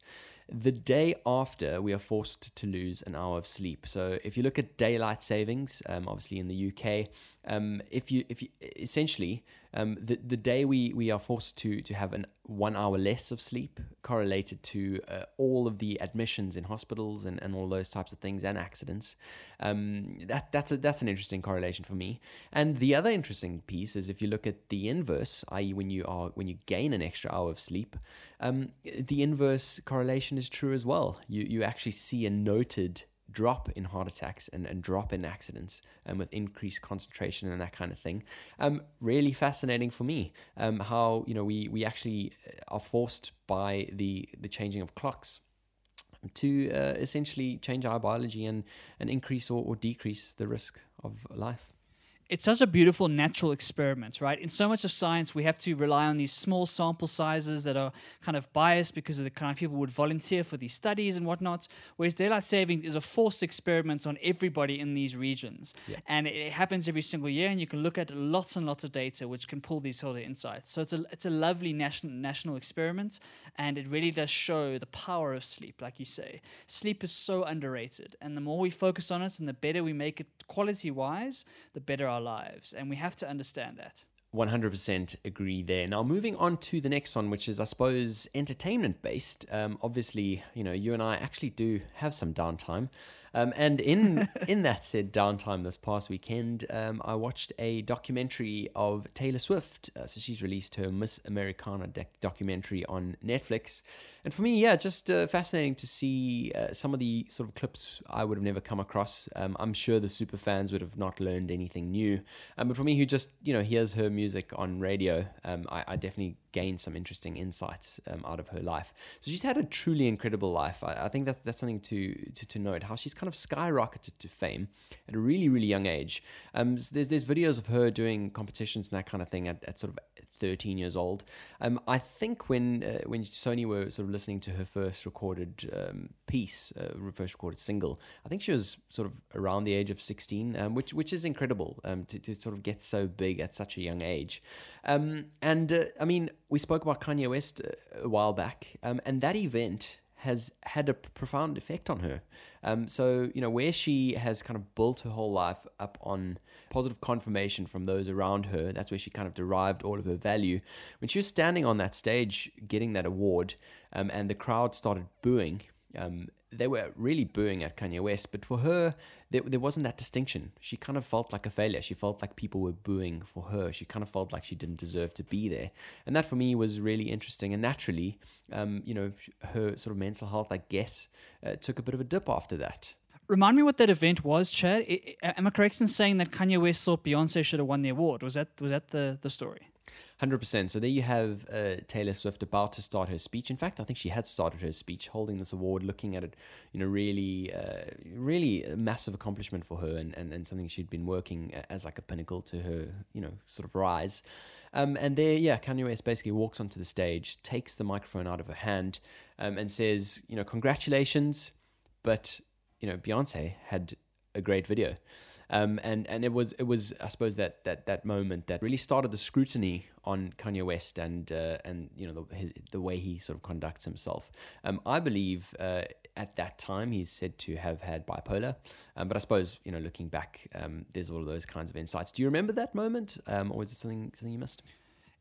the day after we are forced to lose an hour of sleep. So if you look at daylight savings, um, obviously in the U K, um, if you if you essentially um, the the day we, we are forced to to have an one hour less of sleep correlated to uh, all of the admissions in hospitals and, and all those types of things and accidents. Um, that that's a, that's an interesting correlation for me. And the other interesting piece is if you look at the inverse, that is, when you are when you gain an extra hour of sleep, um, the inverse correlation is true as well. You you actually see a noted drop in heart attacks and, and drop in accidents and um, with increased concentration and that kind of thing. Um, really fascinating for me um, how, you know, we, we actually are forced by the, the changing of clocks to uh, essentially change our biology and, and increase or, or decrease the risk of life. It's such a beautiful natural experiment, right? In so much of science, we have to rely on these small sample sizes that are kind of biased because of the kind of people who would volunteer for these studies and whatnot, whereas daylight saving is a forced experiment on everybody in these regions. Yeah. And it happens every single year, and you can look at lots and lots of data which can pull these sort of insights. So it's a, it's a lovely national, national experiment, and it really does show the power of sleep, like you say. Sleep is so underrated, and the more we focus on it and the better we make it quality-wise, the better our lives, and we have to understand that. one hundred percent agree there. Now, moving on to the next one, which is, I suppose, entertainment-based. Um, obviously, you know, you and I actually do have some downtime. Um, and in in that said downtime this past weekend, um, I watched a documentary of Taylor Swift. Uh, so she's released her Miss Americana de- documentary on Netflix. And for me, yeah, just uh, fascinating to see uh, some of the sort of clips I would have never come across. Um, I'm sure the super fans would have not learned anything new. Um, but for me, who just, you know, hears her music music on radio, um, I, I definitely gained some interesting insights um, out of her life. So she's had a truly incredible life. I, I think that's that's something to, to to note, how she's kind of skyrocketed to fame at a really, really young age. Um, so there's there's videos of her doing competitions and that kind of thing at, at sort of thirteen years old. Um, I think when uh, when Sony were sort of listening to her first recorded um, piece, uh, first recorded single, I think she was sort of around the age of sixteen, um, which which is incredible um, to, to sort of get so big at such a young age. Age. Um, and uh, I mean, we spoke about Kanye West uh, a while back, um, and that event has had a p- profound effect on her. Um, so, you know, where she has kind of built her whole life up on positive confirmation from those around her, that's where she kind of derived all of her value. When she was standing on that stage getting that award, um, and the crowd started booing, um, they were really booing at Kanye West, but for her, there, there wasn't that distinction. She kind of felt like a failure. She felt like people were booing for her. She kind of felt like she didn't deserve to be there. And that for me was really interesting. And naturally, um, you know, her sort of mental health, I guess, uh, took a bit of a dip after that. Remind me what that event was, Chad. It, am I correct in saying that Kanye West thought Beyonce should have won the award? Was that was that the, the story? one hundred percent. So there you have uh, Taylor Swift about to start her speech. In fact, I think she had started her speech, holding this award, looking at it, you know, really, uh, really a massive accomplishment for her, and, and, and something she'd been working as like a pinnacle to her, you know, sort of rise. Um, and there, yeah, Kanye West basically walks onto the stage, takes the microphone out of her hand, um, and says, you know, congratulations, but, you know, Beyonce had a great video. Um, and, and it was, it was I suppose, that that that moment that really started the scrutiny on Kanye West and, uh, and you know, the, his, the way he sort of conducts himself. Um, I believe uh, at that time he's said to have had bipolar. Um, but I suppose, you know, looking back, um, there's all of those kinds of insights. Do you remember that moment? Um, or was it something something you missed?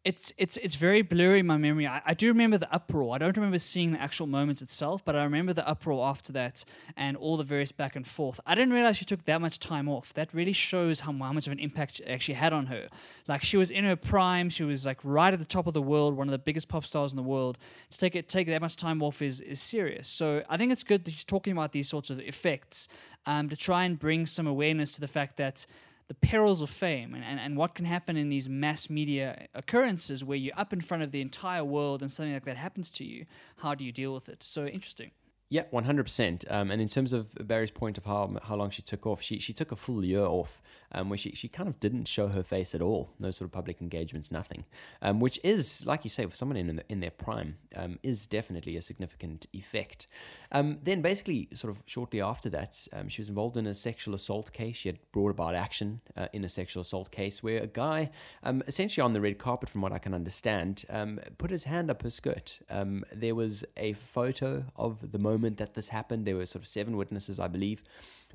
It's it's it's very blurry in my memory. I, I do remember the uproar. I don't remember seeing the actual moment itself, but I remember the uproar after that and all the various back and forth. I didn't realize she took that much time off. That really shows how, how much of an impact she actually had on her. Like, she was in her prime. She was like right at the top of the world, one of the biggest pop stars in the world. To take it take that much time off is is serious. So I think it's good that she's talking about these sorts of effects um, to try and bring some awareness to the fact that the perils of fame and, and, and what can happen in these mass media occurrences where you're up in front of the entire world and something like that happens to you, how do you deal with it? So interesting. Yeah, one hundred percent. Um, and in terms of Barry's point of how how long she took off, she, she took a full year off, um, where she, she kind of didn't show her face at all. No sort of public engagements, nothing. Um, which is, like you say, for someone in in their prime, um, is definitely a significant effect. Um, then basically, sort of shortly after that, um, she was involved in a sexual assault case. She had brought about action uh, in a sexual assault case where a guy, um, essentially on the red carpet, from what I can understand, um, put his hand up her skirt. Um, there was a photo of the moment that this happened. There were sort of seven witnesses, I believe.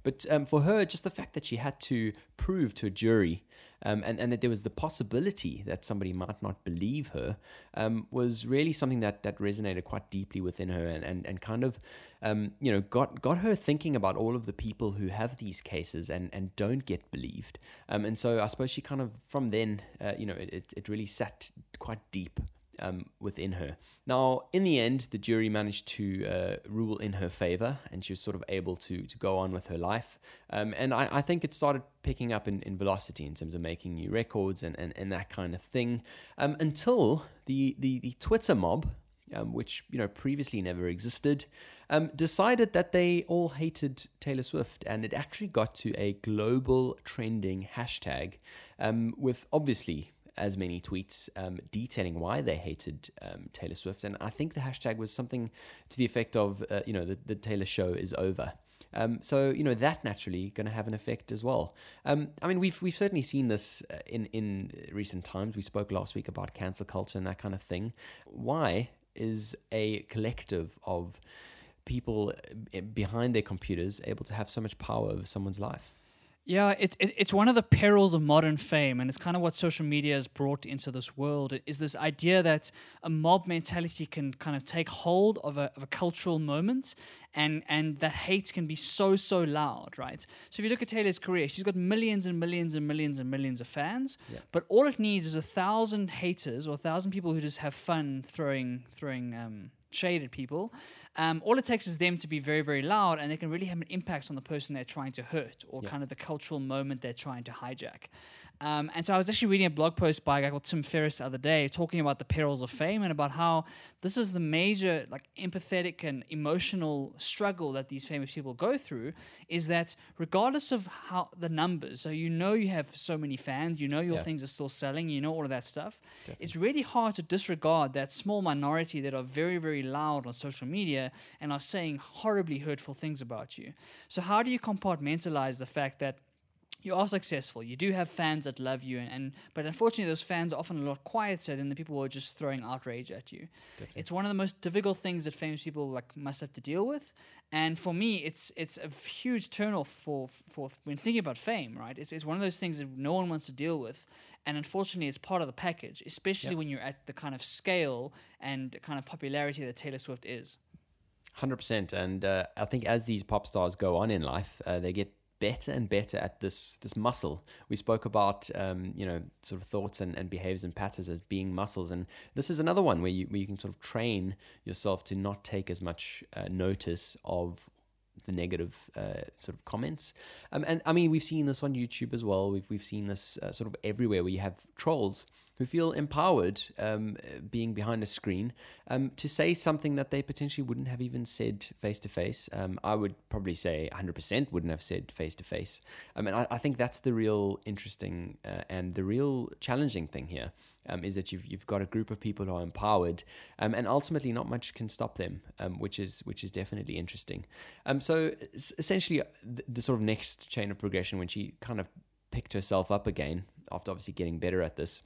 But um, for her, just the fact that she had to prove to a jury um, and, and that there was the possibility that somebody might not believe her um, was really something that that resonated quite deeply within her and, and, and kind of, um, you know, got got her thinking about all of the people who have these cases and, and don't get believed. Um, and so I suppose she kind of, from then, uh, you know, it, it really sat quite deep Um, within her. Now, in the end, the jury managed to uh, rule in her favor, and she was sort of able to to go on with her life. Um, and I, I think it started picking up in, in velocity in terms of making new records and, and, and that kind of thing, um, until the, the, the Twitter mob, um, which, you know, previously never existed, um, decided that they all hated Taylor Swift, and it actually got to a global trending hashtag um, with, obviously, as many tweets um, detailing why they hated um, Taylor Swift. And I think the hashtag was something to the effect of, uh, you know, the, the Taylor show is over. Um, so, you know, that naturally going to have an effect as well. Um, I mean, we've we've certainly seen this in, in recent times. We spoke last week about cancel culture and that kind of thing. Why is a collective of people behind their computers able to have so much power over someone's life? Yeah, it, it, it's one of the perils of modern fame, and it's kind of what social media has brought into this world, is this idea that a mob mentality can kind of take hold of a, of a cultural moment, and, and that hate can be so, so loud, right? So if you look at Taylor's career, she's got millions and millions and millions and millions of fans, yeah. but all it needs is a thousand haters or a thousand people who just have fun throwing, throwing um, shade at people. Um, all it takes is them to be very, very loud, and they can really have an impact on the person they're trying to hurt, or yeah. kind of the cultural moment they're trying to hijack. Um, and so I was actually reading a blog post by a guy called Tim Ferriss the other day, talking about the perils of fame and about how this is the major like empathetic and emotional struggle that these famous people go through, is that regardless of how the numbers, so you know you have so many fans, you know your yeah. things are still selling, you know all of that stuff, Definitely. It's really hard to disregard that small minority that are very, very loud on social media and are saying horribly hurtful things about you. So how do you compartmentalize the fact that you are successful, you do have fans that love you, and, and but unfortunately those fans are often a lot quieter than the people who are just throwing outrage at you. Definitely. It's one of the most difficult things that famous people like must have to deal with, and for me it's it's a huge turnoff for, for when thinking about fame, right? It's, it's one of those things that no one wants to deal with, and unfortunately it's part of the package, especially yep. when you're at the kind of scale and kind of popularity that Taylor Swift is. one hundred percent. And uh, I think as these pop stars go on in life, uh, they get better and better at this this muscle. We spoke about, um, you know, sort of thoughts and, and behaviors and patterns as being muscles. And this is another one where you, where you can sort of train yourself to not take as much uh, notice of the negative uh, sort of comments. Um, and I mean, we've seen this on YouTube as well. We've, we've seen this uh, sort of everywhere where you have trolls who feel empowered um, being behind a screen um, to say something that they potentially wouldn't have even said face-to-face. Um, I would probably say one hundred percent wouldn't have said face-to-face. I mean, I, I think that's the real interesting uh, and the real challenging thing here um, is that you've you've got a group of people who are empowered um, and ultimately not much can stop them, um, which is which is definitely interesting. Um, so essentially the, the sort of next chain of progression when she kind of picked herself up again after obviously getting better at this,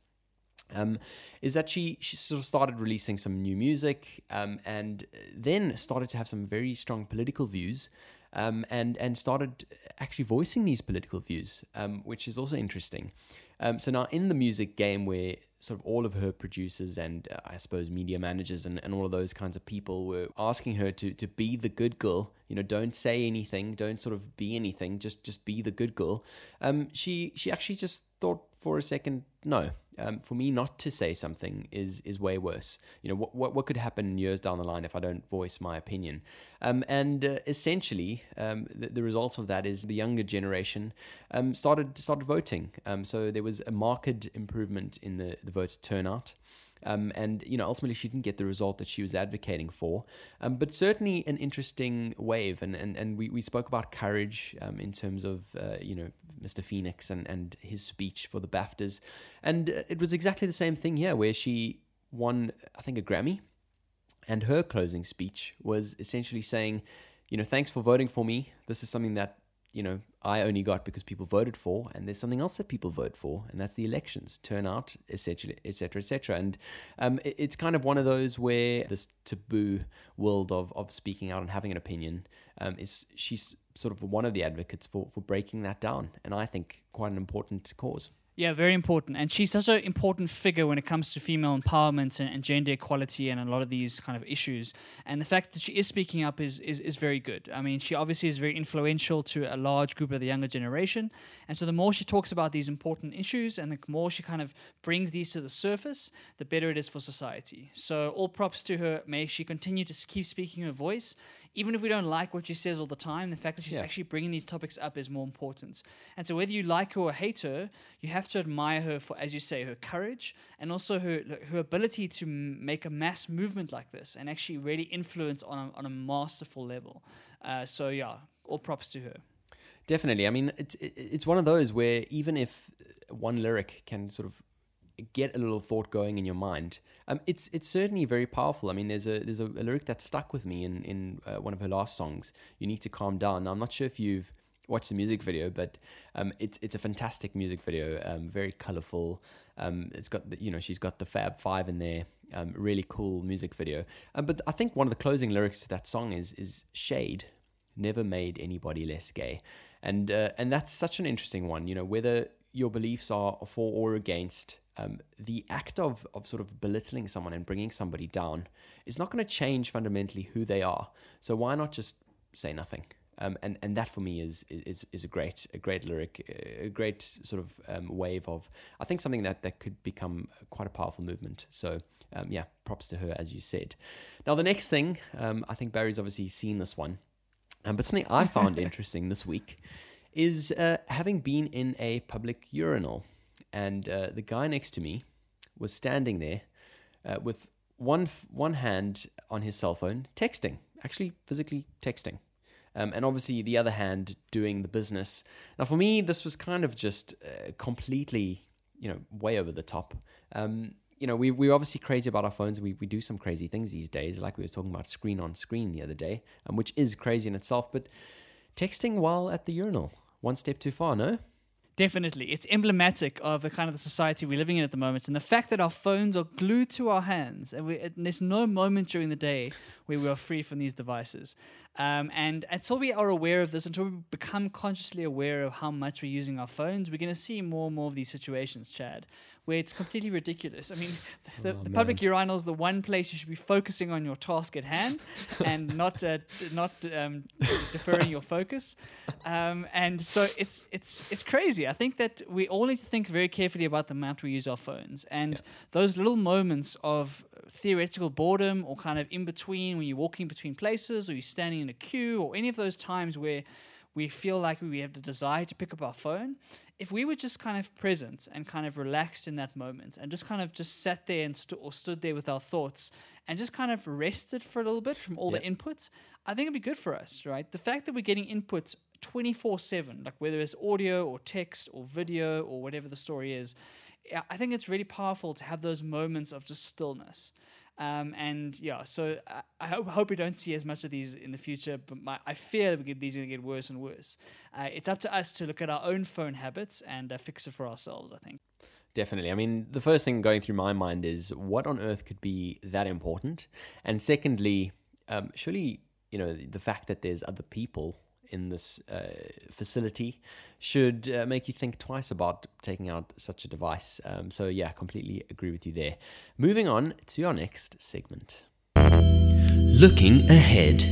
Um, is that she, she sort of started releasing some new music um, and then started to have some very strong political views um, and, and started actually voicing these political views, um, which is also interesting. Um, so now in the music game where sort of all of her producers and uh, I suppose media managers and, and all of those kinds of people were asking her to to be the good girl, you know, don't say anything, don't sort of be anything, just just be the good girl. Um, she, she actually just thought for a second, no, um, for me not to say something is is way worse. You know, what what, what could happen years down the line if I don't voice my opinion? Um, and uh, essentially, um, the, the result of that is the younger generation um, started started voting. Um, so there was a marked improvement in the, the voter turnout. Um, and, you know, ultimately she didn't get the result that she was advocating for, um, but certainly an interesting wave. And and, and we, we spoke about courage um, in terms of, uh, you know, Mister Phoenix and, and his speech for the BAFTAs. And it was exactly the same thing here where she won, I think, a Grammy. And her closing speech was essentially saying, you know, thanks for voting for me. This is something that, you know, I only got because people voted for, and there's something else that people vote for, and that's the elections, turnout, et cetera, et cetera, et cetera. And um, it's kind of one of those where this taboo world of of speaking out and having an opinion um, is she's sort of one of the advocates for for breaking that down, and I think quite an important cause. Yeah, very important. And she's such an important figure when it comes to female empowerment and, and gender equality and a lot of these kind of issues. And the fact that she is speaking up is, is is very good. I mean, she obviously is very influential to a large group of the younger generation. And so the more she talks about these important issues and the more she kind of brings these to the surface, the better it is for society. So all props to her. May she continue to keep speaking her voice. Even if we don't like what she says all the time, the fact that she's yeah. actually bringing these topics up is more important. And so whether you like her or hate her, you have to admire her for, as you say, her courage and also her her ability to m- make a mass movement like this and actually really influence on a, on a masterful level. Uh, so yeah, all props to her. Definitely. I mean, it's it's one of those where even if one lyric can sort of get a little thought going in your mind, um, it's it's certainly very powerful. I mean, there's a there's a, a lyric that stuck with me in in uh, one of her last songs. You need to calm down. Now, I'm not sure if you've watched the music video, but um, it's it's a fantastic music video. Um, very colorful. Um, it's got the, you know she's got the Fab Five in there. Um, really cool music video. Um, but I think one of the closing lyrics to that song is is shade never made anybody less gay. And uh, and that's such an interesting one, you know, whether your beliefs are for or against. Um, the act of of sort of belittling someone and bringing somebody down is not going to change fundamentally who they are. So why not just say nothing? Um, and and that for me is is is a great a great lyric, a great sort of um, wave of, I think, something that that could become quite a powerful movement. So um, yeah, props to her, as you said. Now the next thing, um, I think Barry's obviously seen this one, um, but something I found interesting this week is uh, having been in a public urinal. And uh, the guy next to me was standing there uh, with one one hand on his cell phone, texting, actually physically texting. Um, and obviously the other hand doing the business. Now for me, this was kind of just uh, completely, you know, way over the top. Um, you know, we, we're obviously crazy about our phones. We we do some crazy things these days, like we were talking about screen on screen the other day, um, which is crazy in itself. But texting while at the urinal, one step too far, no? Definitely. It's emblematic of the kind of the society we're living in at the moment. And the fact that our phones are glued to our hands, and, we, and there's no moment during the day where we are free from these devices. Um, and until we are aware of this, until we become consciously aware of how much we're using our phones, we're going to see more and more of these situations, Chad, where it's completely ridiculous. I mean, the, oh, the public urinal is the one place you should be focusing on your task at hand and not uh, not um, deferring your focus. Um, and so it's it's it's crazy. I think that we all need to think very carefully about the amount we use our phones. And yeah. those little moments of theoretical boredom, or kind of in between when you're walking between places, or you're standing in a queue, or any of those times where we feel like we have the desire to pick up our phone, if we were just kind of present and kind of relaxed in that moment and just kind of just sat there and st- or stood there with our thoughts and just kind of rested for a little bit from all yep. the inputs, I think it'd be good for us, right? The fact that we're getting inputs twenty-four seven, like whether it's audio or text or video or whatever the story is, I think it's really powerful to have those moments of just stillness. Um, and yeah, so I, I hope, hope we don't see as much of these in the future, but my, I fear that we get, these are going to get worse and worse. Uh, it's up to us to look at our own phone habits and uh, fix it for ourselves, I think. Definitely. I mean, the first thing going through my mind is what on earth could be that important? And secondly, um, surely, you know, the fact that there's other people in this uh, facility should uh, make you think twice about taking out such a device. Um, so yeah, completely agree with you there. Moving on to our next segment. Looking ahead.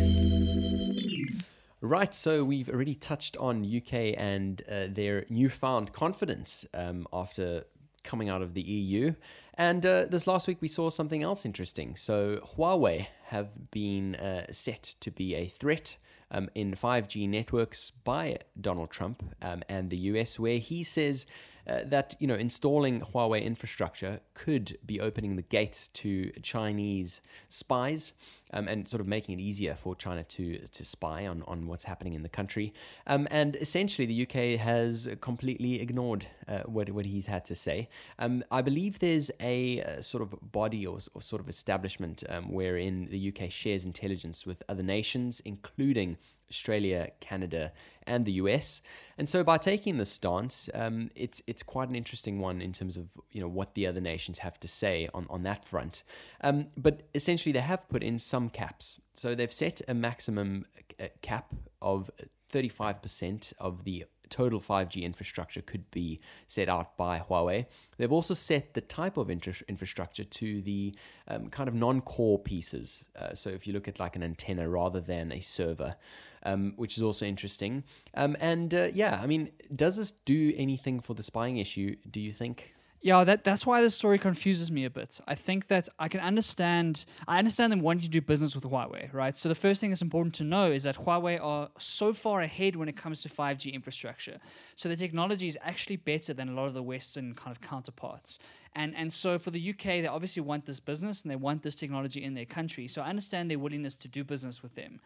Right, so we've already touched on U K and uh, their newfound confidence um, after coming out of the E U. And uh, this last week we saw something else interesting. So Huawei have been uh, set to be a threat Um, in five G networks by Donald Trump um, and the U S, where he says uh, that, you know, installing Huawei infrastructure could be opening the gates to Chinese spies um, and sort of making it easier for China to to spy on, on what's happening in the country. Um, and essentially, the U K has completely ignored uh, what, what he's had to say. Um, I believe there's a uh, sort of body or, or sort of establishment um, wherein the U K shares intelligence with other nations, including Australia, Canada, and the U S. And so by taking this stance, um, it's it's quite an interesting one in terms of, you know, what the other nations have to say on, on that front. Um, but essentially, they have put in some caps. So they've set a maximum uh, cap of thirty-five percent of the total five G infrastructure could be set out by Huawei. They've also set the type of inter- infrastructure to the um, kind of non-core pieces. Uh, so if you look at like an antenna rather than a server, um, which is also interesting. Um, and uh, yeah, I mean, does this do anything for the spying issue, do you think? Yeah, that that's why this story confuses me a bit. I think that I can understand, I understand them wanting to do business with Huawei, right? So the first thing that's important to know is that Huawei are so far ahead when it comes to five G infrastructure. So the technology is actually better than a lot of the Western kind of counterparts. And and so for the U K, they obviously want this business and they want this technology in their country. So I understand their willingness to do business with them.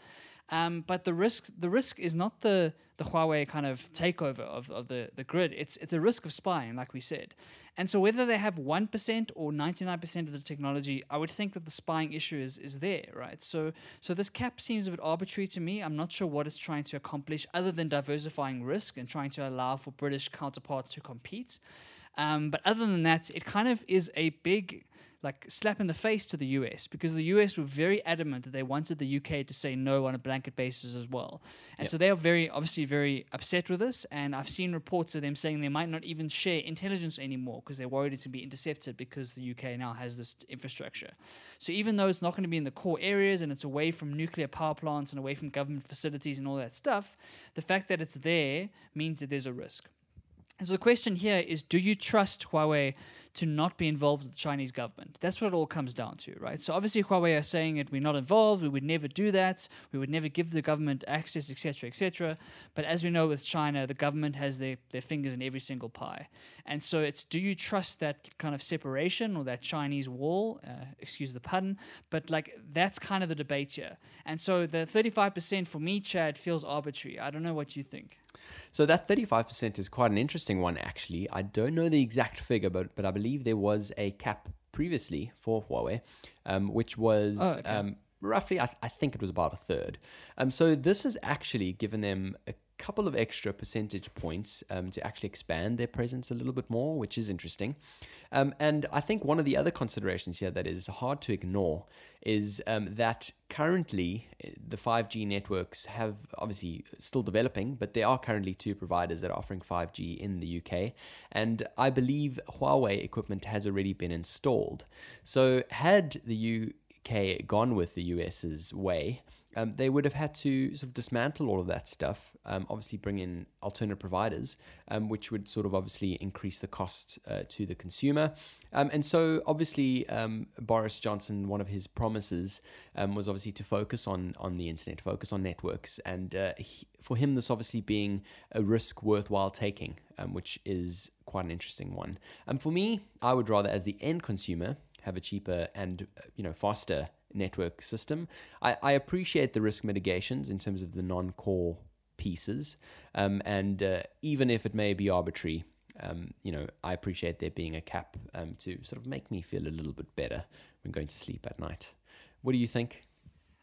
Um, but the risk the risk is not the, the Huawei kind of takeover of, of the, the grid. It's, it's the risk of spying, like we said. And so whether they have one percent or ninety-nine percent of the technology, I would think that the spying issue is, is there, right? So so this cap seems a bit arbitrary to me. I'm not sure what it's trying to accomplish other than diversifying risk and trying to allow for British counterparts to compete. Um, but other than that, it kind of is a big like slap in the face to the U S, because the U S were very adamant that they wanted the U K to say no on a blanket basis as well. And yep. so they are very, obviously very upset with this. And I've seen reports of them saying they might not even share intelligence anymore because they're worried it's going to be intercepted because the U K now has this infrastructure. So even though it's not going to be in the core areas and it's away from nuclear power plants and away from government facilities and all that stuff, the fact that it's there means that there's a risk. And so the question here is, do you trust Huawei to not be involved with the Chinese government? That's what it all comes down to, right? So obviously Huawei are saying that we're not involved, we would never do that, we would never give the government access, et cetera, et cetera. But as we know with China, the government has their, their fingers in every single pie. And so it's, do you trust that kind of separation or that Chinese wall, uh, excuse the pun, but like that's kind of the debate here. And so the thirty-five percent for me, Chad, feels arbitrary. I don't know what you think. So that thirty-five percent is quite an interesting one, actually. I don't know the exact figure, but, but I believe there was a cap previously for Huawei, um, which was oh, okay. um, roughly, I, I think it was about a third. Um, so this has actually given them a couple of extra percentage points um, to actually expand their presence a little bit more, which is interesting. Um, and I think one of the other considerations here that is hard to ignore is um, that currently the five G networks have obviously still developing, but there are currently two providers that are offering five G in the U K. And I believe Huawei equipment has already been installed. So had the U K gone with the US's way, Um, they would have had to sort of dismantle all of that stuff, um, obviously bring in alternate providers, um, which would sort of obviously increase the cost uh, to the consumer. Um, and so obviously um, Boris Johnson, one of his promises um, was obviously to focus on on the internet, focus on networks. And uh, he, for him, this obviously being a risk worthwhile taking, um, which is quite an interesting one. And um, for me, I would rather as the end consumer have a cheaper and, you know, faster network system. I, I appreciate the risk mitigations in terms of the non-core pieces, um, and uh, even if it may be arbitrary, um, you know, I appreciate there being a cap um, to sort of make me feel a little bit better when going to sleep at night. What do you think?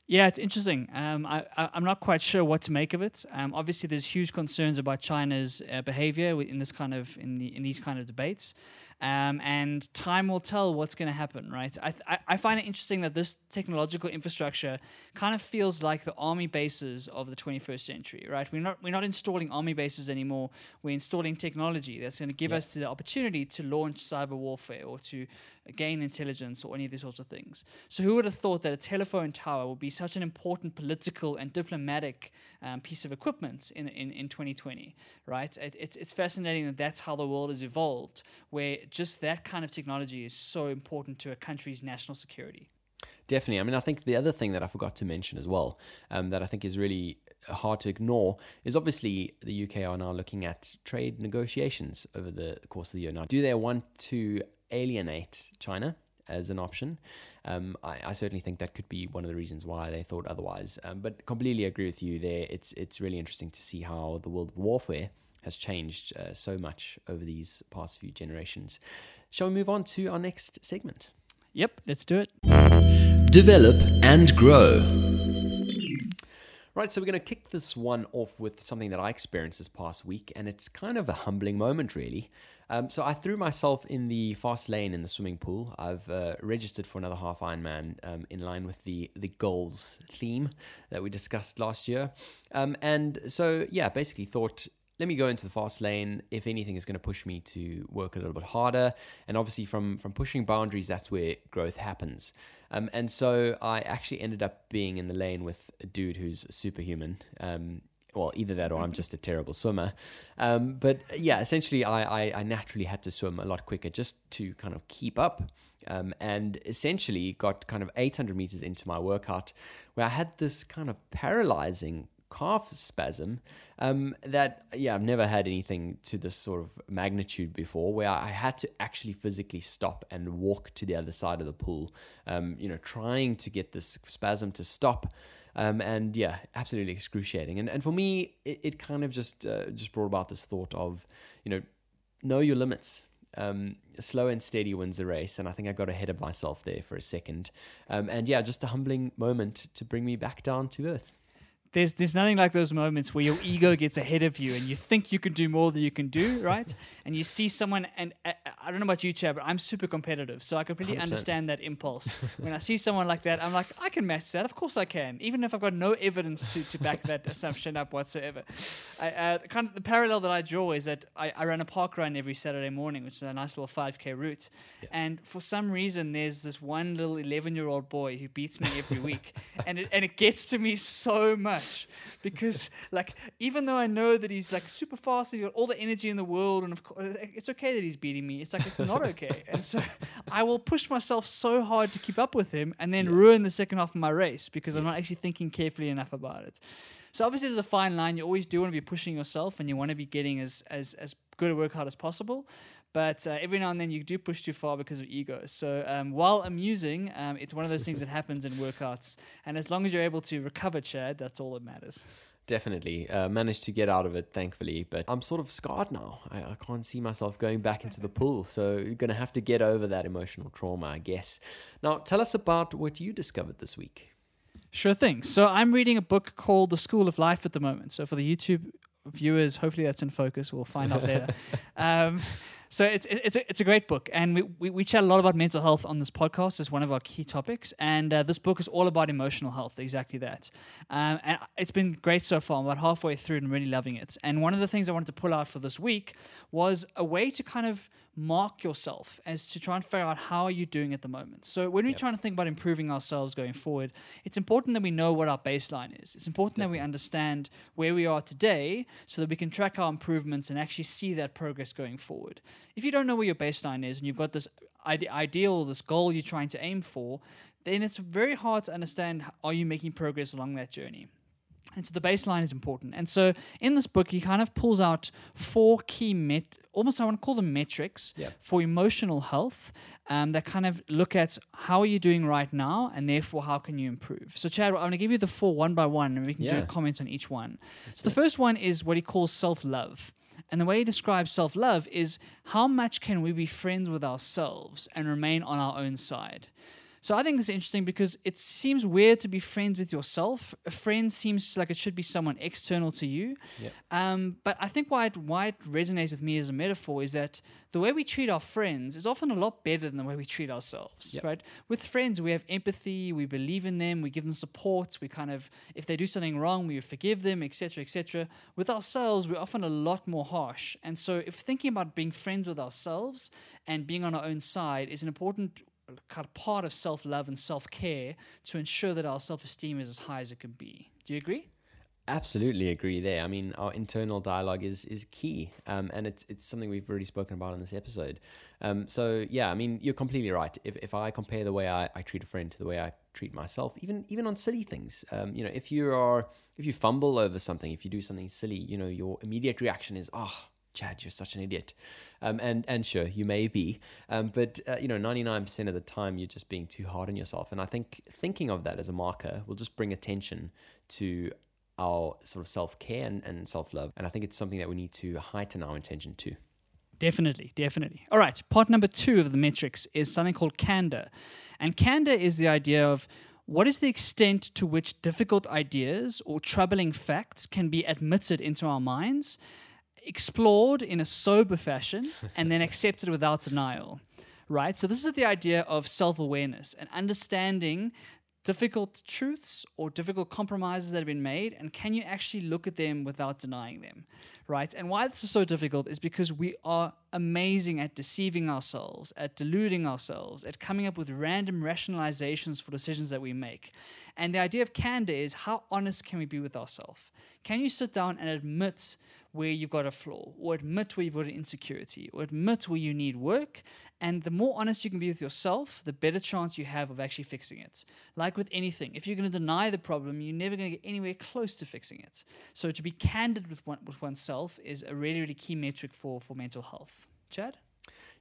Yeah, it's interesting. Um, I, I, I'm not quite sure what to make of it. Um, obviously, there's huge concerns about China's uh, behavior in this kind of in the in these kind of debates, um, and time will tell what's going to happen, right? I, th- I find it interesting that this technological infrastructure kind of feels like the army bases of the twenty-first century, right? We're not we're not installing army bases anymore. We're installing technology that's going to give yeah. us the opportunity to launch cyber warfare or to gain intelligence or any of these sorts of things. So who would have thought that a telephone tower would be such an important political and diplomatic um, piece of equipment in, in, in twenty twenty, right? It, it's, it's fascinating that that's how the world has evolved, where just that kind of technology is so important to a country's national security. Definitely. I mean, I think the other thing that I forgot to mention as well, um, that I think is really hard to ignore, is obviously the U K are now looking at trade negotiations over the course of the year. Now, do they want to alienate China as an option? Um, I, I certainly think that could be one of the reasons why they thought otherwise. Um, but completely agree with you there. It's it's really interesting to see how the world of warfare has changed uh, so much over these past few generations. Shall we move on to our next segment? Yep, let's do it. Develop and grow. Right, so we're going to kick this one off with something that I experienced this past week, and it's kind of a humbling moment, really. Um, so I threw myself in the fast lane in the swimming pool. I've uh, registered for another half Ironman um, in line with the the goals theme that we discussed last year. Um, and so, yeah, basically thought, let me go into the fast lane. If anything, is going to push me to work a little bit harder. And obviously from, from pushing boundaries, that's where growth happens. Um, and so I actually ended up being in the lane with a dude who's superhuman. Um Well, either that or I'm just a terrible swimmer. Um, but yeah, essentially I, I, I naturally had to swim a lot quicker just to kind of keep up, um, and essentially got kind of eight hundred meters into my workout where I had this kind of paralyzing calf spasm um, that, yeah, I've never had anything to this sort of magnitude before, where I had to actually physically stop and walk to the other side of the pool, um, you know, trying to get this spasm to stop. Um, and yeah, absolutely excruciating. And and for me, it, it kind of just uh, just brought about this thought of, you know, know your limits. Um, slow and steady wins the race. And I think I got ahead of myself there for a second. Um, and yeah, just a humbling moment to bring me back down to earth. There's there's nothing like those moments where your ego gets ahead of you and you think you can do more than you can do, right? And you see someone, and uh, I don't know about you, Chad, but I'm super competitive, so I completely one hundred percent understand that impulse. When I see someone like that, I'm like, I can match that. Of course I can, even if I've got no evidence to, to back that assumption up whatsoever. I, uh, kind of the parallel that I draw is that I, I run a park run every Saturday morning, which is a nice little five K route. Yeah. And for some reason, there's this one little eleven-year-old boy who beats me every week, and it, and it gets to me so much. Because, like, even though I know that he's like super fast, he's got all the energy in the world, and of course, it's okay that he's beating me. It's like it's not okay, and so I will push myself so hard to keep up with him, and then yeah. ruin the second half of my race because yeah. I'm not actually thinking carefully enough about it. So obviously, there's a fine line. You always do want to be pushing yourself, and you want to be getting as as as good a workout as possible. But uh, every now and then you do push too far because of ego. So um, while amusing, um, it's one of those things that happens in workouts. And as long as you're able to recover, Chad, that's all that matters. Definitely. Uh, managed to get out of it, thankfully. But I'm sort of scarred now. I, I can't see myself going back into the pool. So you're going to have to get over that emotional trauma, I guess. Now, tell us about what you discovered this week. Sure thing. So I'm reading a book called The School of Life at the moment. So for the YouTube viewers, hopefully that's in focus. We'll find out later. Um, so it's it's a, it's a great book, and we, we we chat a lot about mental health on this podcast as one of our key topics. And uh, this book is all about emotional health, exactly that. Um, and it's been great so far. I'm about halfway through and really loving it. And one of the things I wanted to pull out for this week was a way to kind of mark yourself as to try and figure out how are you doing at the moment. So when we're yep. trying to think about improving ourselves going forward, it's important that we know what our baseline is. It's important Definitely. that we understand where we are today so that we can track our improvements and actually see that progress going forward. If you don't know where your baseline is and you've got this ide- ideal, this goal you're trying to aim for, then it's very hard to understand, are you making progress along that journey? And so the baseline is important. And so in this book, he kind of pulls out four key met, almost I want to call them metrics yep. for emotional health um, that kind of look at how are you doing right now and therefore how can you improve. So Chad, I'm going to give you the four one by one and we can yeah. do comments on each one. That's so it. The first one is what he calls self-love. And the way he describes self-love is how much can we be friends with ourselves and remain on our own side. So I think this is interesting because it seems weird to be friends with yourself. A friend seems like it should be someone external to you. Yep. Um, but I think why it, why it resonates with me as a metaphor is that the way we treat our friends is often a lot better than the way we treat ourselves, yep. right? With friends, we have empathy, we believe in them, we give them support, we kind of, if they do something wrong, we forgive them, et cetera, et cetera. With ourselves, we're often a lot more harsh. And so if thinking about being friends with ourselves and being on our own side is an important kind of part of self-love and self-care to ensure that our self-esteem is as high as it can be. Do you agree? Absolutely agree there. I mean, our internal dialogue is is key, um, and it's it's something we've already spoken about in this episode. Um, so, yeah, I mean, you're completely right. If if I compare the way I, I treat a friend to the way I treat myself, even even on silly things, um, you know, if you are if you fumble over something, if you do something silly, you know, your immediate reaction is, oh, Chad, you're such an idiot. Um, and, and sure, you may be, um, but uh, you know, ninety-nine percent of the time you're just being too hard on yourself. And I think thinking of that as a marker will just bring attention to our sort of self-care and, and self-love. And I think it's something that we need to heighten our attention to. Definitely, definitely. All right, part number two of the metrics is something called candor. And candor is the idea of what is the extent to which difficult ideas or troubling facts can be admitted into our minds, explored in a sober fashion, and then accepted without denial, right? So this is the idea of self-awareness and understanding difficult truths or difficult compromises that have been made, and can you actually look at them without denying them, right? And why this is so difficult is because we are amazing at deceiving ourselves, at deluding ourselves, at coming up with random rationalizations for decisions that we make. And the idea of candor is how honest can we be with ourselves? Can you sit down and admit where you've got a flaw, or admit where you've got an insecurity, or admit where you need work? And the more honest you can be with yourself, the better chance you have of actually fixing it. Like with anything, if you're going to deny the problem, you're never going to get anywhere close to fixing it. So to be candid with one, with oneself is a really, really key metric for, for mental health. Chad?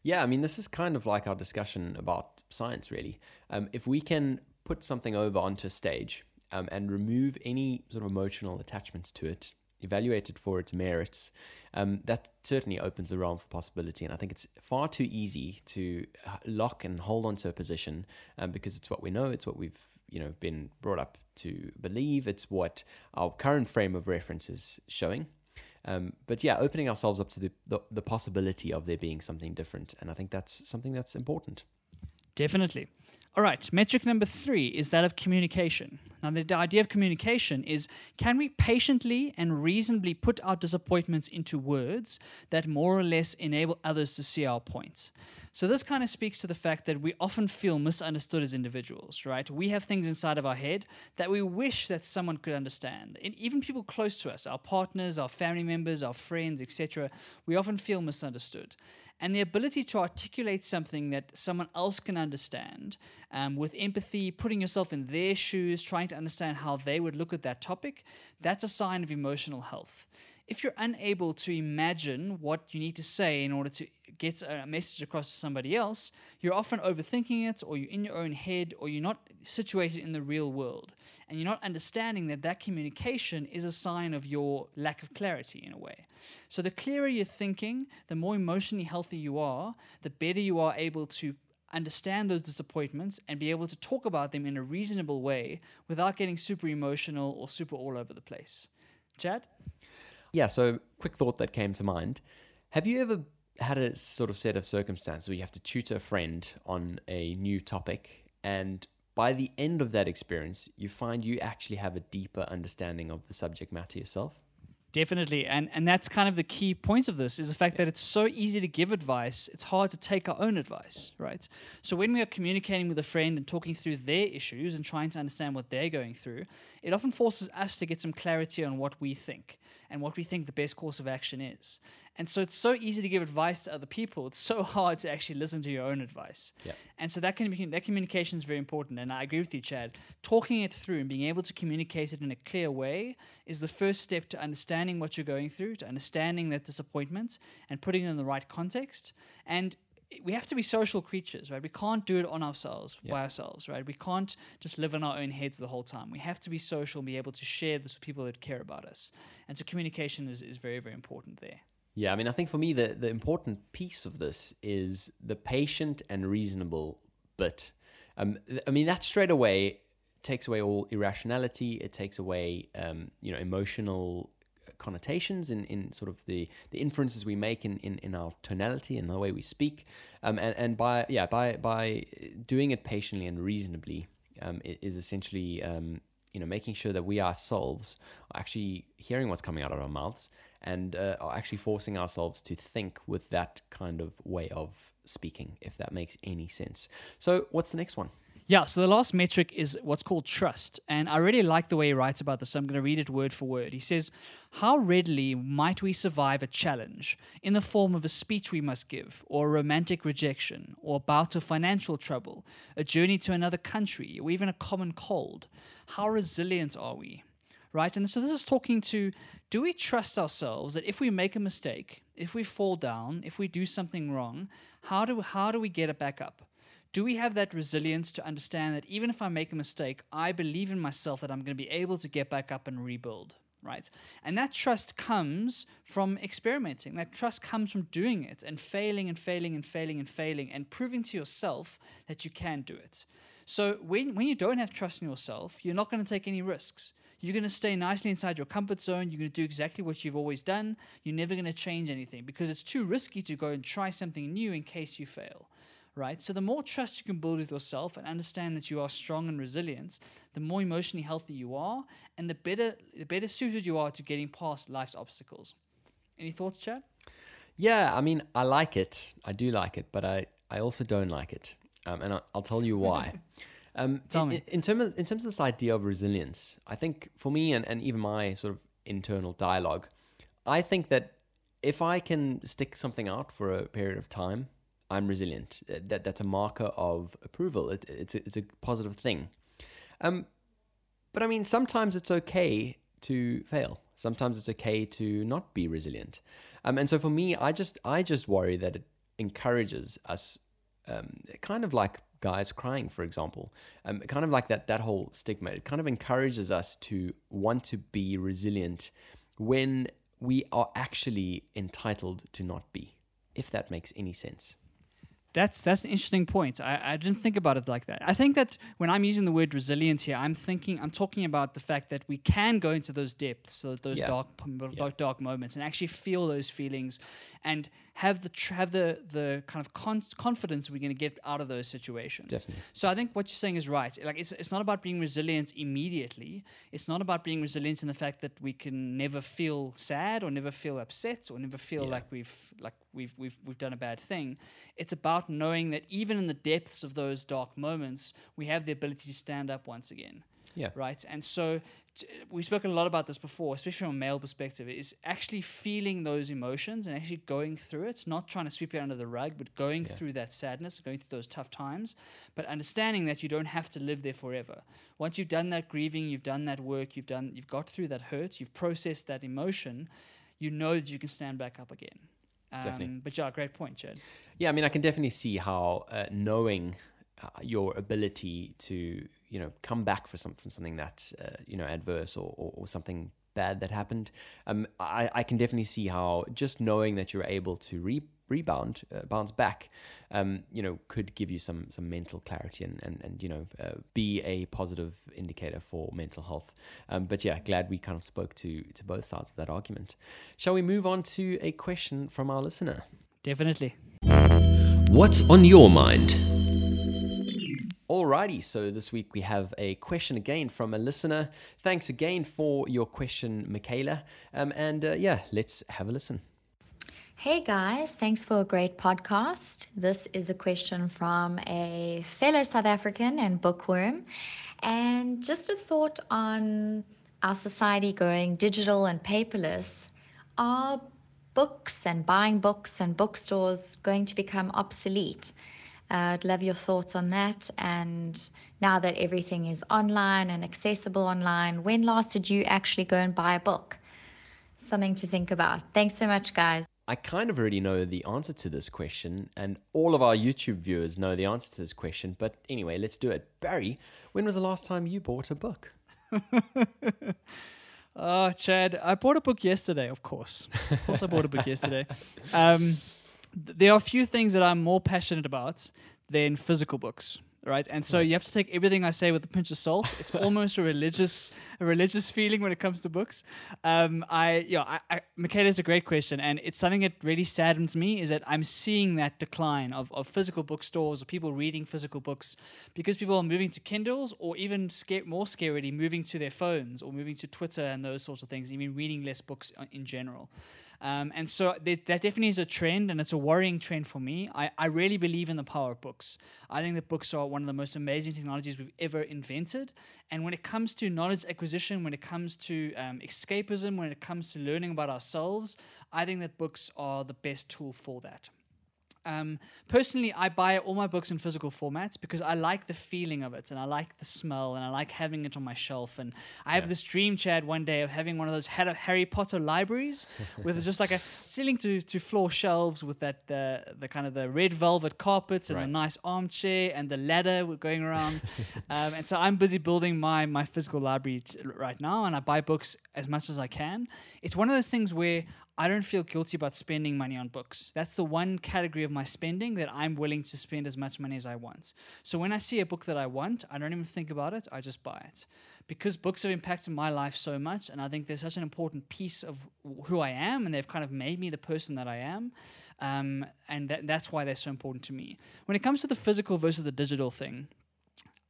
Yeah, I mean, this is kind of like our discussion about science, really. Um, if we can put something over onto a stage um, and remove any sort of emotional attachments to it, evaluate it for its merits, um, that certainly opens the realm for possibility. And I think it's far too easy to lock and hold onto a position um, because it's what we know, it's what we've you know, been brought up to believe. It's what our current frame of reference is showing. Um, but yeah, opening ourselves up to the, the the possibility of there being something different. And I think that's something that's important. Definitely. All right, metric number three is that of communication. Now, the idea of communication is, can we patiently and reasonably put our disappointments into words that more or less enable others to see our points? So this kind of speaks to the fact that we often feel misunderstood as individuals, right? We have things inside of our head that we wish that someone could understand. And even people close to us, our partners, our family members, our friends, et cetera, we often feel misunderstood. And the ability to articulate something that someone else can understand, um, with empathy, putting yourself in their shoes, trying to understand how they would look at that topic, that's a sign of emotional health. If you're unable to imagine what you need to say in order to get a message across to somebody else, you're often overthinking it, or you're in your own head, or you're not situated in the real world. And you're not understanding that that communication is a sign of your lack of clarity in a way. So the clearer you're thinking, the more emotionally healthy you are, the better you are able to understand those disappointments and be able to talk about them in a reasonable way without getting super emotional or super all over the place. Chad? Yeah, so quick thought that came to mind. Have you ever had a sort of set of circumstances where you have to tutor a friend on a new topic, and by the end of that experience, you find you actually have a deeper understanding of the subject matter yourself? Definitely, and and that's kind of the key point of this, is the fact that it's so easy to give advice, it's hard to take our own advice, right? So when we are communicating with a friend and talking through their issues and trying to understand what they're going through, it often forces us to get some clarity on what we think and what we think the best course of action is. And so it's so easy to give advice to other people. It's so hard to actually listen to your own advice. Yeah. And so that can be, that communication is very important. And I agree with you, Chad. Talking it through and being able to communicate it in a clear way is the first step to understanding what you're going through, to understanding that disappointment and putting it in the right context. And we have to be social creatures, right? We can't do it on ourselves, yeah. by ourselves, right? We can't just live in our own heads the whole time. We have to be social and be able to share this with people that care about us. And so communication is, is very, very important there. Yeah, I mean, I think for me, the, the important piece of this is the patient and reasonable bit. Um, I mean, that straight away takes away all irrationality. It takes away, um, you know, emotional connotations in, in sort of the, the inferences we make in, in, in our tonality and the way we speak. Um, and, and by, yeah, by, by doing it patiently and reasonably, um, is essentially, um, you know, making sure that we ourselves are actually hearing what's coming out of our mouths, and uh, are actually forcing ourselves to think with that kind of way of speaking, if that makes any sense. So what's the next one? Yeah, so the last metric is what's called trust. And I really like the way he writes about this, so I'm going to read it word for word. He says, how readily might we survive a challenge in the form of a speech we must give, or a romantic rejection, or a bout of financial trouble, a journey to another country, or even a common cold? How resilient are we? Right, and so this is talking to, do we trust ourselves that if we make a mistake, if we fall down, if we do something wrong, how do how do we get it back up? Do we have that resilience to understand that even if I make a mistake, I believe in myself that I'm going to be able to get back up and rebuild? Right, and that trust comes from experimenting. That trust comes from doing it and failing and failing and failing and failing and proving to yourself that you can do it. So when when you don't have trust in yourself, you're not going to take any risks. You're going to stay nicely inside your comfort zone. You're going to do exactly what you've always done. You're never going to change anything because it's too risky to go and try something new in case you fail, right? So the more trust you can build with yourself and understand that you are strong and resilient, the more emotionally healthy you are, and the better the better suited you are to getting past life's obstacles. Any thoughts, Chad? Yeah, I mean, I like it. I do like it, but I, I also don't like it. Um, and I'll, I'll tell you why. Um, Tell me. In, in, term of, in terms of this idea of resilience, I think for me and, and even my sort of internal dialogue, I think that if I can stick something out for a period of time, I'm resilient. That That's a marker of approval. It, it's, a, it's a positive thing. Um, but I mean, sometimes it's okay to fail. Sometimes it's okay to not be resilient. Um, and so for me, I just, I just worry that it encourages us um, kind of like guys crying, for example, um, kind of like that that whole stigma. It kind of encourages us to want to be resilient when we are actually entitled to not be, if that makes any sense. That's that's an interesting point. I, I didn't think about it like that. I think that when I'm using the word resilience here, I'm thinking, I'm talking about the fact that we can go into those depths, so that those yeah. dark yeah. dark moments, and actually feel those feelings, and have the tr- have the the kind of con- confidence we're going to get out of those situations. Definitely. So I think what you're saying is right. Like it's it's not about being resilient immediately. It's not about being resilient in the fact that we can never feel sad or never feel upset or never feel yeah. like we've like we've we've we've done a bad thing. It's about knowing that even in the depths of those dark moments, we have the ability to stand up once again. Yeah. Right. And so t- we've spoken a lot about this before, especially from a male perspective, is actually feeling those emotions and actually going through it, not trying to sweep it under the rug, but going yeah. through that sadness, going through those tough times, but understanding that you don't have to live there forever. Once you've done that grieving, you've done that work, you've done, you've got through that hurt, you've processed that emotion, you know that you can stand back up again. Um, definitely. But yeah, great point, Chad. Yeah, I mean, I can definitely see how uh, knowing uh, your ability to, you know, come back for some, from something that's, uh, you know, adverse or, or, or something bad that happened, um, I, I can definitely see how just knowing that you're able to re- rebound, uh, bounce back, um, you know, could give you some some mental clarity and, and, and you know, uh, be a positive indicator for mental health. Um, but yeah, glad we kind of spoke to to both sides of that argument. Shall we move on to a question from our listener? Definitely. What's on your mind? Alrighty, so this week we have a question again from a listener. Thanks again for your question, Michaela. Um, and uh, yeah, let's have a listen. Hey guys, thanks for a great podcast. This is a question from a fellow South African and bookworm. And just a thought on our society going digital and paperless. Are books and buying books and bookstores going to become obsolete? Uh, I'd love your thoughts on that. And now that everything is online and accessible online, when last did you actually go and buy a book? Something to think about. Thanks so much, guys. I kind of already know the answer to this question, and all of our YouTube viewers know the answer to this question. But anyway, let's do it. Barry, when was the last time you bought a book? Oh, Chad, I bought a book yesterday, of course. Of course I bought a book yesterday. Um... There are few things that I'm more passionate about than physical books, right? And so you have to take everything I say with a pinch of salt. It's almost a religious, a religious feeling when it comes to books. Um, I, yeah, I, I, Michaela's a great question, and it's something that really saddens me is that I'm seeing that decline of, of physical bookstores, or people reading physical books, because people are moving to Kindles, or even sca- more scarily, moving to their phones or moving to Twitter and those sorts of things. I mean, reading less books in general. Um, and so th- that definitely is a trend, and it's a worrying trend for me. I, I really believe in the power of books. I think that books are one of the most amazing technologies we've ever invented. And when it comes to knowledge acquisition, when it comes to um, escapism, when it comes to learning about ourselves, I think that books are the best tool for that. Um, personally, I buy all my books in physical formats because I like the feeling of it, and I like the smell, and I like having it on my shelf. And I yeah. have this dream, Chad, one day of having one of those Harry Potter libraries with just like a ceiling to, to floor shelves with that the the kind of the red velvet carpets and right. the nice armchair and the ladder going around. um, and so I'm busy building my my physical library t- right now, and I buy books as much as I can. It's one of those things where I don't feel guilty about spending money on books. That's the one category of my spending that I'm willing to spend as much money as I want. So when I see a book that I want, I don't even think about it, I just buy it. Because books have impacted my life so much, and I think they're such an important piece of who I am, and they've kind of made me the person that I am. Um, and that, that's why they're so important to me. When it comes to the physical versus the digital thing,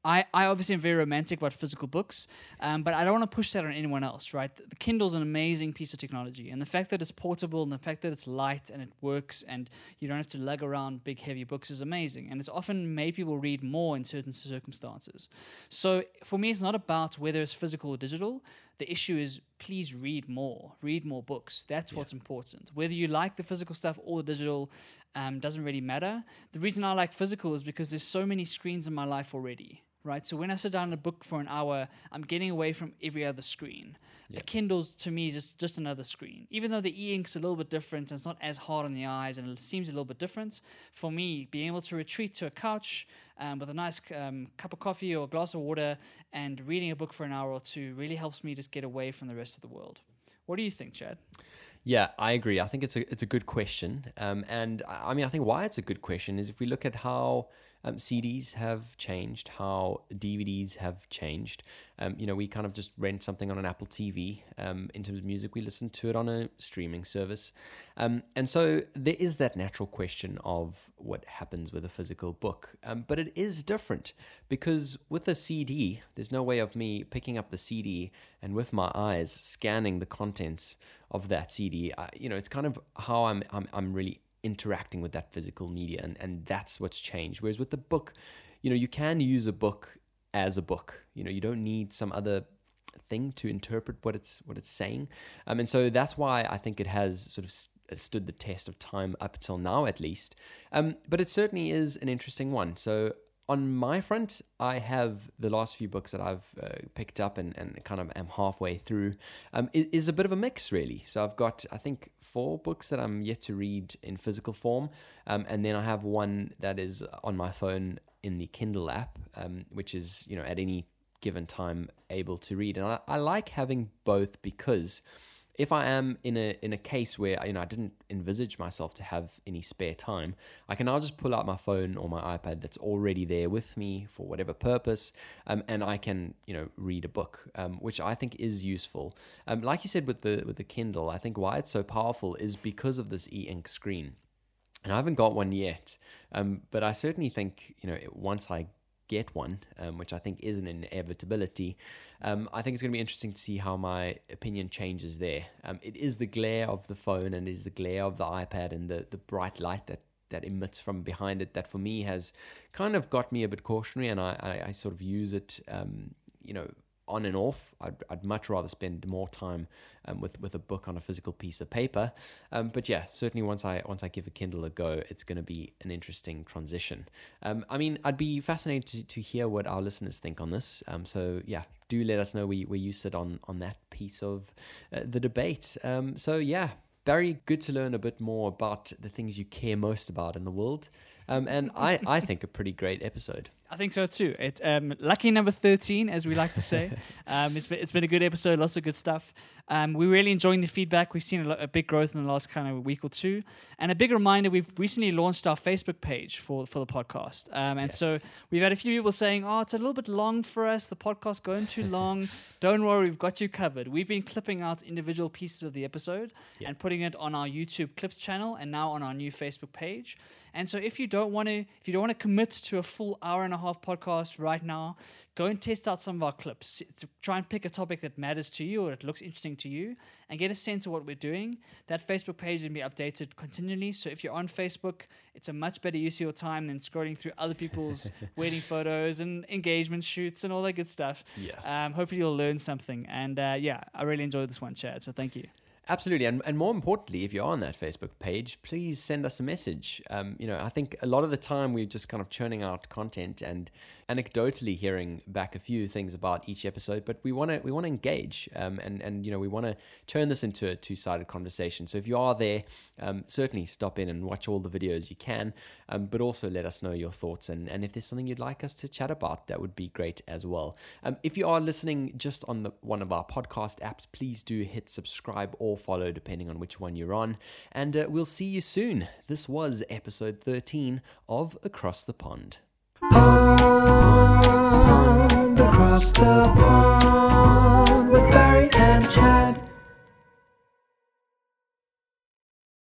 I, I obviously am very romantic about physical books, um, but I don't want to push that on anyone else, right? The, the Kindle's an amazing piece of technology, and the fact that it's portable and the fact that it's light and it works and you don't have to lug around big, heavy books is amazing, and it's often made people read more in certain circumstances. So for me, it's not about whether it's physical or digital. The issue is, please read more. Read more books. That's yeah. what's important. Whether you like the physical stuff or the digital um, doesn't really matter. The reason I like physical is because there's so many screens in my life already. Right, so when I sit down in a book for an hour, I'm getting away from every other screen. Yep. A Kindle, to me, is just, just another screen. Even though the e-ink's a little bit different, and it's not as hard on the eyes, and it seems a little bit different, for me, being able to retreat to a couch um, with a nice um, cup of coffee or a glass of water and reading a book for an hour or two really helps me just get away from the rest of the world. What do you think, Chad? Yeah, I agree. I think it's a it's a good question. Um, and I mean, I think why it's a good question is if we look at how um, C Ds have changed, how D V Ds have changed. Um, you know, we kind of just rent something on an Apple T V. Um, in terms of music, we listen to it on a streaming service. Um, and so there is that natural question of what happens with a physical book. Um, but it is different because with a C D, there's no way of me picking up the C D and with my eyes scanning the contents of that C D. I, you know, it's kind of how I'm I'm I'm really interacting with that physical media, and, and that's what's changed. Whereas with the book, you know, you can use a book as a book. You know, you don't need some other thing to interpret what it's what it's saying. Um, and so that's why I think it has sort of st- stood the test of time up till now, at least. Um, but it certainly is an interesting one. So on my front, I have the last few books that I've uh, picked up and, and kind of am halfway through um, is, is a bit of a mix, really. So I've got, I think, four books that I'm yet to read in physical form. Um, and then I have one that is on my phone in the Kindle app, um, which is, you know, at any given time able to read. And I, I like having both because if I am in a in a case where, you know, I didn't envisage myself to have any spare time, I can now just pull out my phone or my iPad that's already there with me for whatever purpose, um, and I can, you know, read a book, um, which I think is useful. Um, like you said with the with the Kindle, I think why it's so powerful is because of this e-ink screen, and I haven't got one yet, um, but I certainly think, you know, once I get one, um, which I think is an inevitability, um, I think it's going to be interesting to see how my opinion changes there. Um, it is the glare of the phone and it is the glare of the iPad and the, the bright light that, that emits from behind it that for me has kind of got me a bit cautionary, and I, I, I sort of use it, um, you know, on and off. I'd, I'd much rather spend more time um, with with a book on a physical piece of paper. Um, but yeah, certainly once I once I give a Kindle a go, it's going to be an interesting transition. Um, I mean, I'd be fascinated to, to hear what our listeners think on this. Um, so yeah, do let us know where, where you sit on on that piece of uh, the debate. Um, so yeah, Barry, good to learn a bit more about the things you care most about in the world. Um, and I, I think a pretty great episode. I think so too. It um, lucky number thirteen, as we like to say. um, it's been it's been a good episode, lots of good stuff. Um, we're really enjoying the feedback. We've seen a, lot, a big growth in the last kind of week or two. And a big reminder, we've recently launched our Facebook page for, for the podcast. Um, and yes. So we've had a few people saying, oh, it's a little bit long for us. The podcast's going too long. Don't worry, we've got you covered. We've been clipping out individual pieces of the episode yeah. and putting it on our YouTube clips channel and now on our new Facebook page. And so if you don't Don't want to if you don't want to commit to a full hour and a half podcast right now, go and test out some of our clips. Try and pick a topic that matters to you or that looks interesting to you and get a sense of what we're doing. That Facebook page will be updated continually. So if you're on Facebook, it's a much better use of your time than scrolling through other people's wedding photos and engagement shoots and all that good stuff. Yeah. Um, hopefully you'll learn something. And uh, yeah, I really enjoyed this one, Chad. So thank you. Absolutely. And and more importantly, if you're on that Facebook page, please send us a message. Um, you know, I think a lot of the time we're just kind of churning out content and anecdotally hearing back a few things about each episode, but we want to we want to engage um, and, and, you know, we want to turn this into a two-sided conversation. So if you are there, um, certainly stop in and watch all the videos you can, um, but also let us know your thoughts. And, and if there's something you'd like us to chat about, that would be great as well. Um, if you are listening just on the, one of our podcast apps, please do hit subscribe or follow depending on which one you're on, and uh, we'll see you soon. This was episode thirteen of Across the Pond. Pond, across the pond.